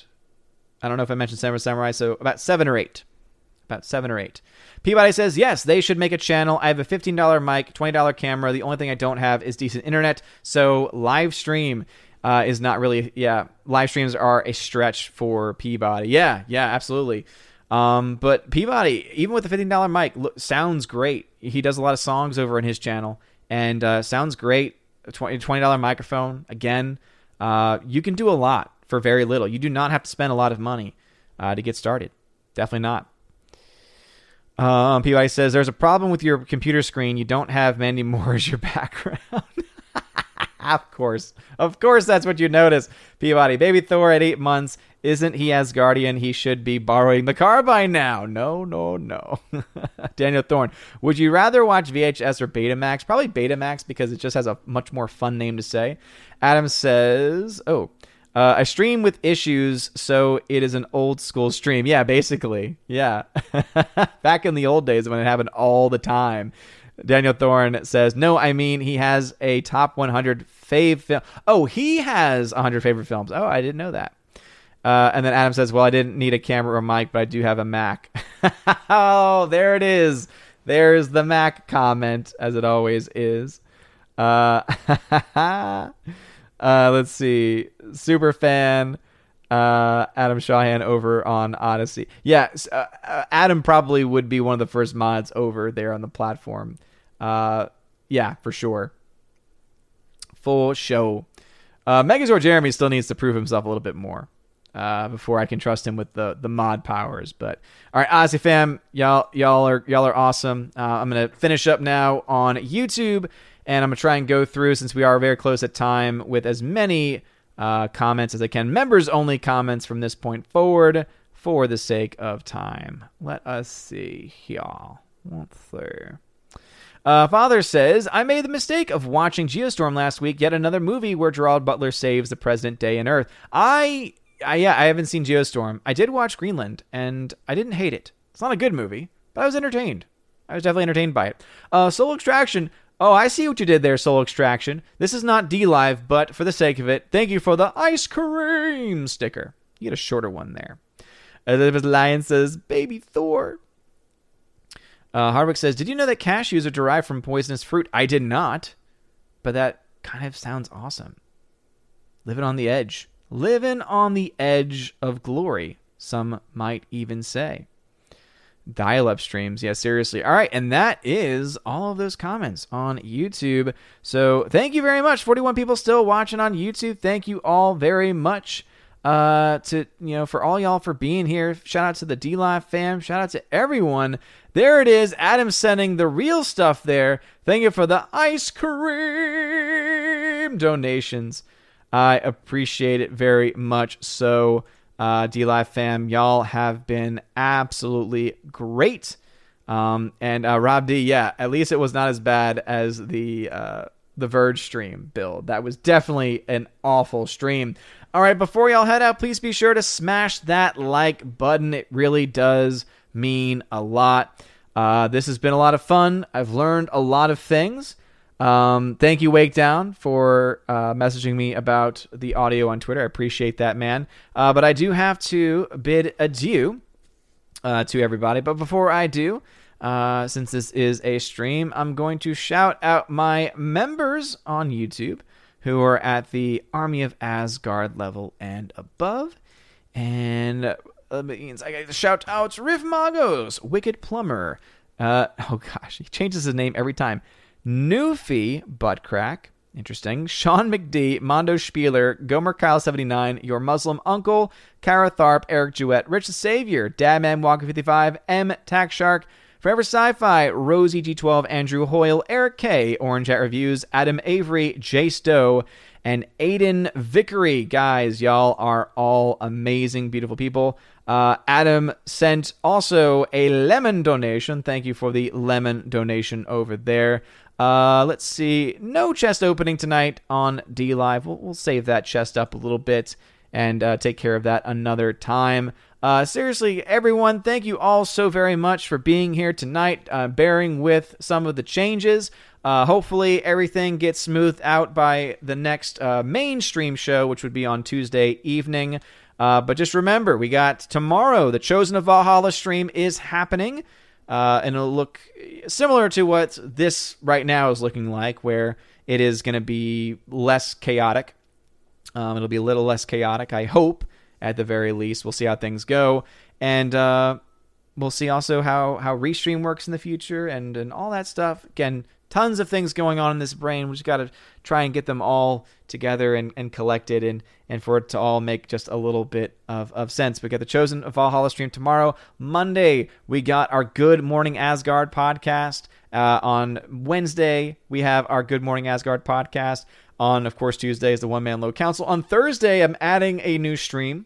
I don't know if I mentioned Seven Samurai, so about seven or eight. About seven or eight. Peabody says, yes, they should make a channel. I have a fifteen dollar mic, twenty dollar camera. The only thing I don't have is decent internet. So live stream uh, is not really, yeah, live streams are a stretch for Peabody. Yeah, yeah, absolutely. Um, but Peabody, even with the fifteen dollar mic, look, sounds great. He does a lot of songs over on his channel and uh, sounds great. A twenty dollar microphone, again, uh, you can do a lot for very little. You do not have to spend a lot of money uh, to get started. Definitely not. Um, P Y says, there's a problem with your computer screen. You don't have Mandy Moore as your background. Of course. Of course that's what you notice. Peabody, baby Thor at eight months. Isn't he Asgardian? He should be borrowing the car by now. No, no, no. Daniel Thorne, would you rather watch V H S or Betamax? Probably Betamax because it just has a much more fun name to say. Adam says, oh, Uh, a stream with issues, so it is an old school stream. Yeah, basically. Yeah. Back in the old days when it happened all the time. Daniel Thorne says, no, I mean, he has a top one hundred fave film. Oh, he has one hundred favorite films. Oh, I didn't know that. Uh, and then Adam says, well, I didn't need a camera or mic, but I do have a Mac. Oh, there it is. There's the Mac comment, as it always is. Uh Uh, let's see, super fan uh, Adam Shahan over on Odyssey. Yeah, uh, Adam probably would be one of the first mods over there on the platform. Uh, yeah, for sure. Full show. Uh, Megazord Jeremy still needs to prove himself a little bit more uh, before I can trust him with the, the mod powers. But all right, Ozzy fam, y'all y'all are y'all are awesome. Uh, I'm gonna finish up now on YouTube. And I'm going to try and go through, since we are very close at time, with as many uh, comments as I can. Members-only comments from this point forward for the sake of time. Let us see, y'all. Let's see. Uh, Father says, I made the mistake of watching Geostorm last week, yet another movie where Gerard Butler saves the president day in Earth. I, I, yeah, I haven't seen Geostorm. I did watch Greenland, and I didn't hate it. It's not a good movie, but I was entertained. I was definitely entertained by it. Uh, Soul Extraction... Oh, I see what you did there, Soul Extraction. This is not DLive, but for the sake of it, thank you for the ice cream sticker. You get a shorter one there. Elizabeth Lyon says, baby Thor. Uh, Hardwick says, did you know that cashews are derived from poisonous fruit? I did not, but that kind of sounds awesome. Living on the edge. Living on the edge of glory, some might even say. Dial-up streams. Yeah, seriously. All right, and that is all of those comments on YouTube. So thank you very much. forty-one people still watching on YouTube. Thank you all very much uh, to you know for all y'all for being here. Shout out to the DLive fam. Shout out to everyone. There it is. Adam sending the real stuff there. Thank you for the ice cream donations. I appreciate it very much. So Uh, DLive fam, y'all have been absolutely great. Um, and uh, Rob D, yeah, at least it was not as bad as the uh, the Verge stream build. That was definitely an awful stream. All right, before y'all head out, please be sure to smash that like button. It really does mean a lot. Uh, this has been a lot of fun. I've learned a lot of things. Um, thank you, Wakedown, for uh, messaging me about the audio on Twitter. I appreciate that, man. Uh, but I do have to bid adieu uh, to everybody. But before I do, uh, since this is a stream, I'm going to shout out my members on YouTube who are at the Army of Asgard level and above. And that means I got to shout out Riv Magos, Wicked Plumber. Uh, oh gosh, he changes his name every time. Newfie Buttcrack, interesting. Sean McD, Mondo Spieler, Gomer Kyle seventy-nine, Your Muslim Uncle, Kara Tharp, Eric Jewett, Rich the Savior, Dadman Walker fifty-five, M Tax Shark, Forever Sci-Fi, Rosie G twelve, Andrew Hoyle, Eric K, Orange Hat Reviews, Adam Avery, Jay Stowe, and Aiden Vickery. Guys, y'all are all amazing, beautiful people. Uh, Adam sent also a lemon donation. Thank you for the lemon donation over there. Uh, let's see. No chest opening tonight on DLive. We'll, we'll save that chest up a little bit and uh, take care of that another time. Uh, seriously, everyone, thank you all so very much for being here tonight, uh, bearing with some of the changes. Uh, hopefully everything gets smoothed out by the next uh, mainstream show, which would be on Tuesday evening. Uh, but just remember, we got tomorrow, the Chosen of Valhalla stream is happening, uh, and it'll look similar to what this right now is looking like, where it is going to be less chaotic. Um, it'll be a little less chaotic, I hope. At the very least, we'll see how things go, and uh, we'll see also how, how Restream works in the future and, and all that stuff. Again, tons of things going on in this brain. We just got to try and get them all together and, and collected and, and for it to all make just a little bit of, of sense. We got the Chosen of Valhalla stream tomorrow. Monday, we got our Good Morning Asgard podcast. Uh, on Wednesday, we have our Good Morning Asgard podcast. On, of course, Tuesday is the One Man Low Council. On Thursday, I'm adding a new stream,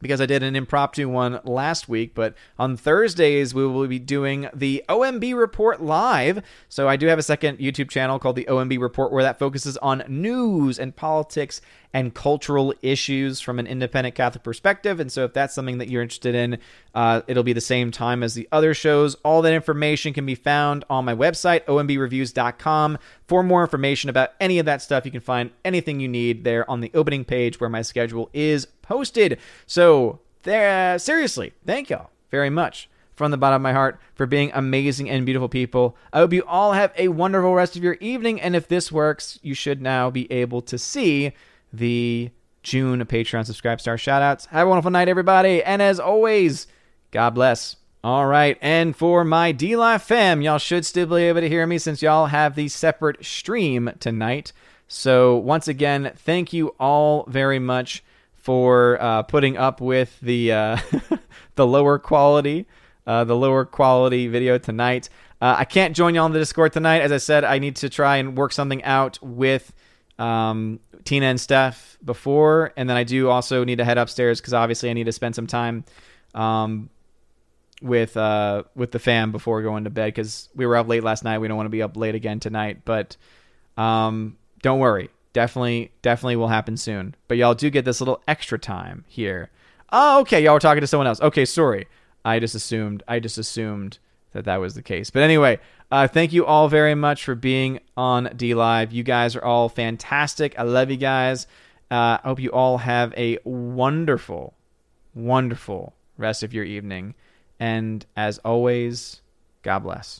because I did an impromptu one last week, but on Thursdays we will be doing the O M B Report live. So I do have a second YouTube channel called the O M B Report, where that focuses on news and politics and cultural issues from an independent Catholic perspective. And so if that's something that you're interested in, uh, it'll be the same time as the other shows. All that information can be found on my website, O M B reviews dot com. For more information about any of that stuff, you can find anything you need there on the opening page where my schedule is posted. So there, seriously, thank y'all very much from the bottom of my heart for being amazing and beautiful people. I hope you all have a wonderful rest of your evening. And if this works, you should now be able to see the June Patreon subscribe star shout outs. Have a wonderful night, everybody. And as always, God bless. All right. And for my DLive fam, y'all should still be able to hear me since y'all have the separate stream tonight. So once again, thank you all very much for uh, putting up with the, uh, the lower quality, uh, the lower quality video tonight. Uh, I can't join y'all on the Discord tonight. As I said, I need to try and work something out with, um, Tina and Steph before, and then I do also need to head upstairs because obviously I need to spend some time um, with uh, with the fam before going to bed, because we were up late last night. We don't want to be up late again tonight, but um, don't worry. Definitely, definitely will happen soon. But y'all do get this little extra time here. Oh, okay. Y'all were talking to someone else. Okay, sorry. I just assumed. I just assumed that that was the case. But anyway, uh, thank you all very much for being on DLive. You guys are all fantastic. I love you guys. Uh, I hope you all have a wonderful, wonderful rest of your evening. And as always, God bless.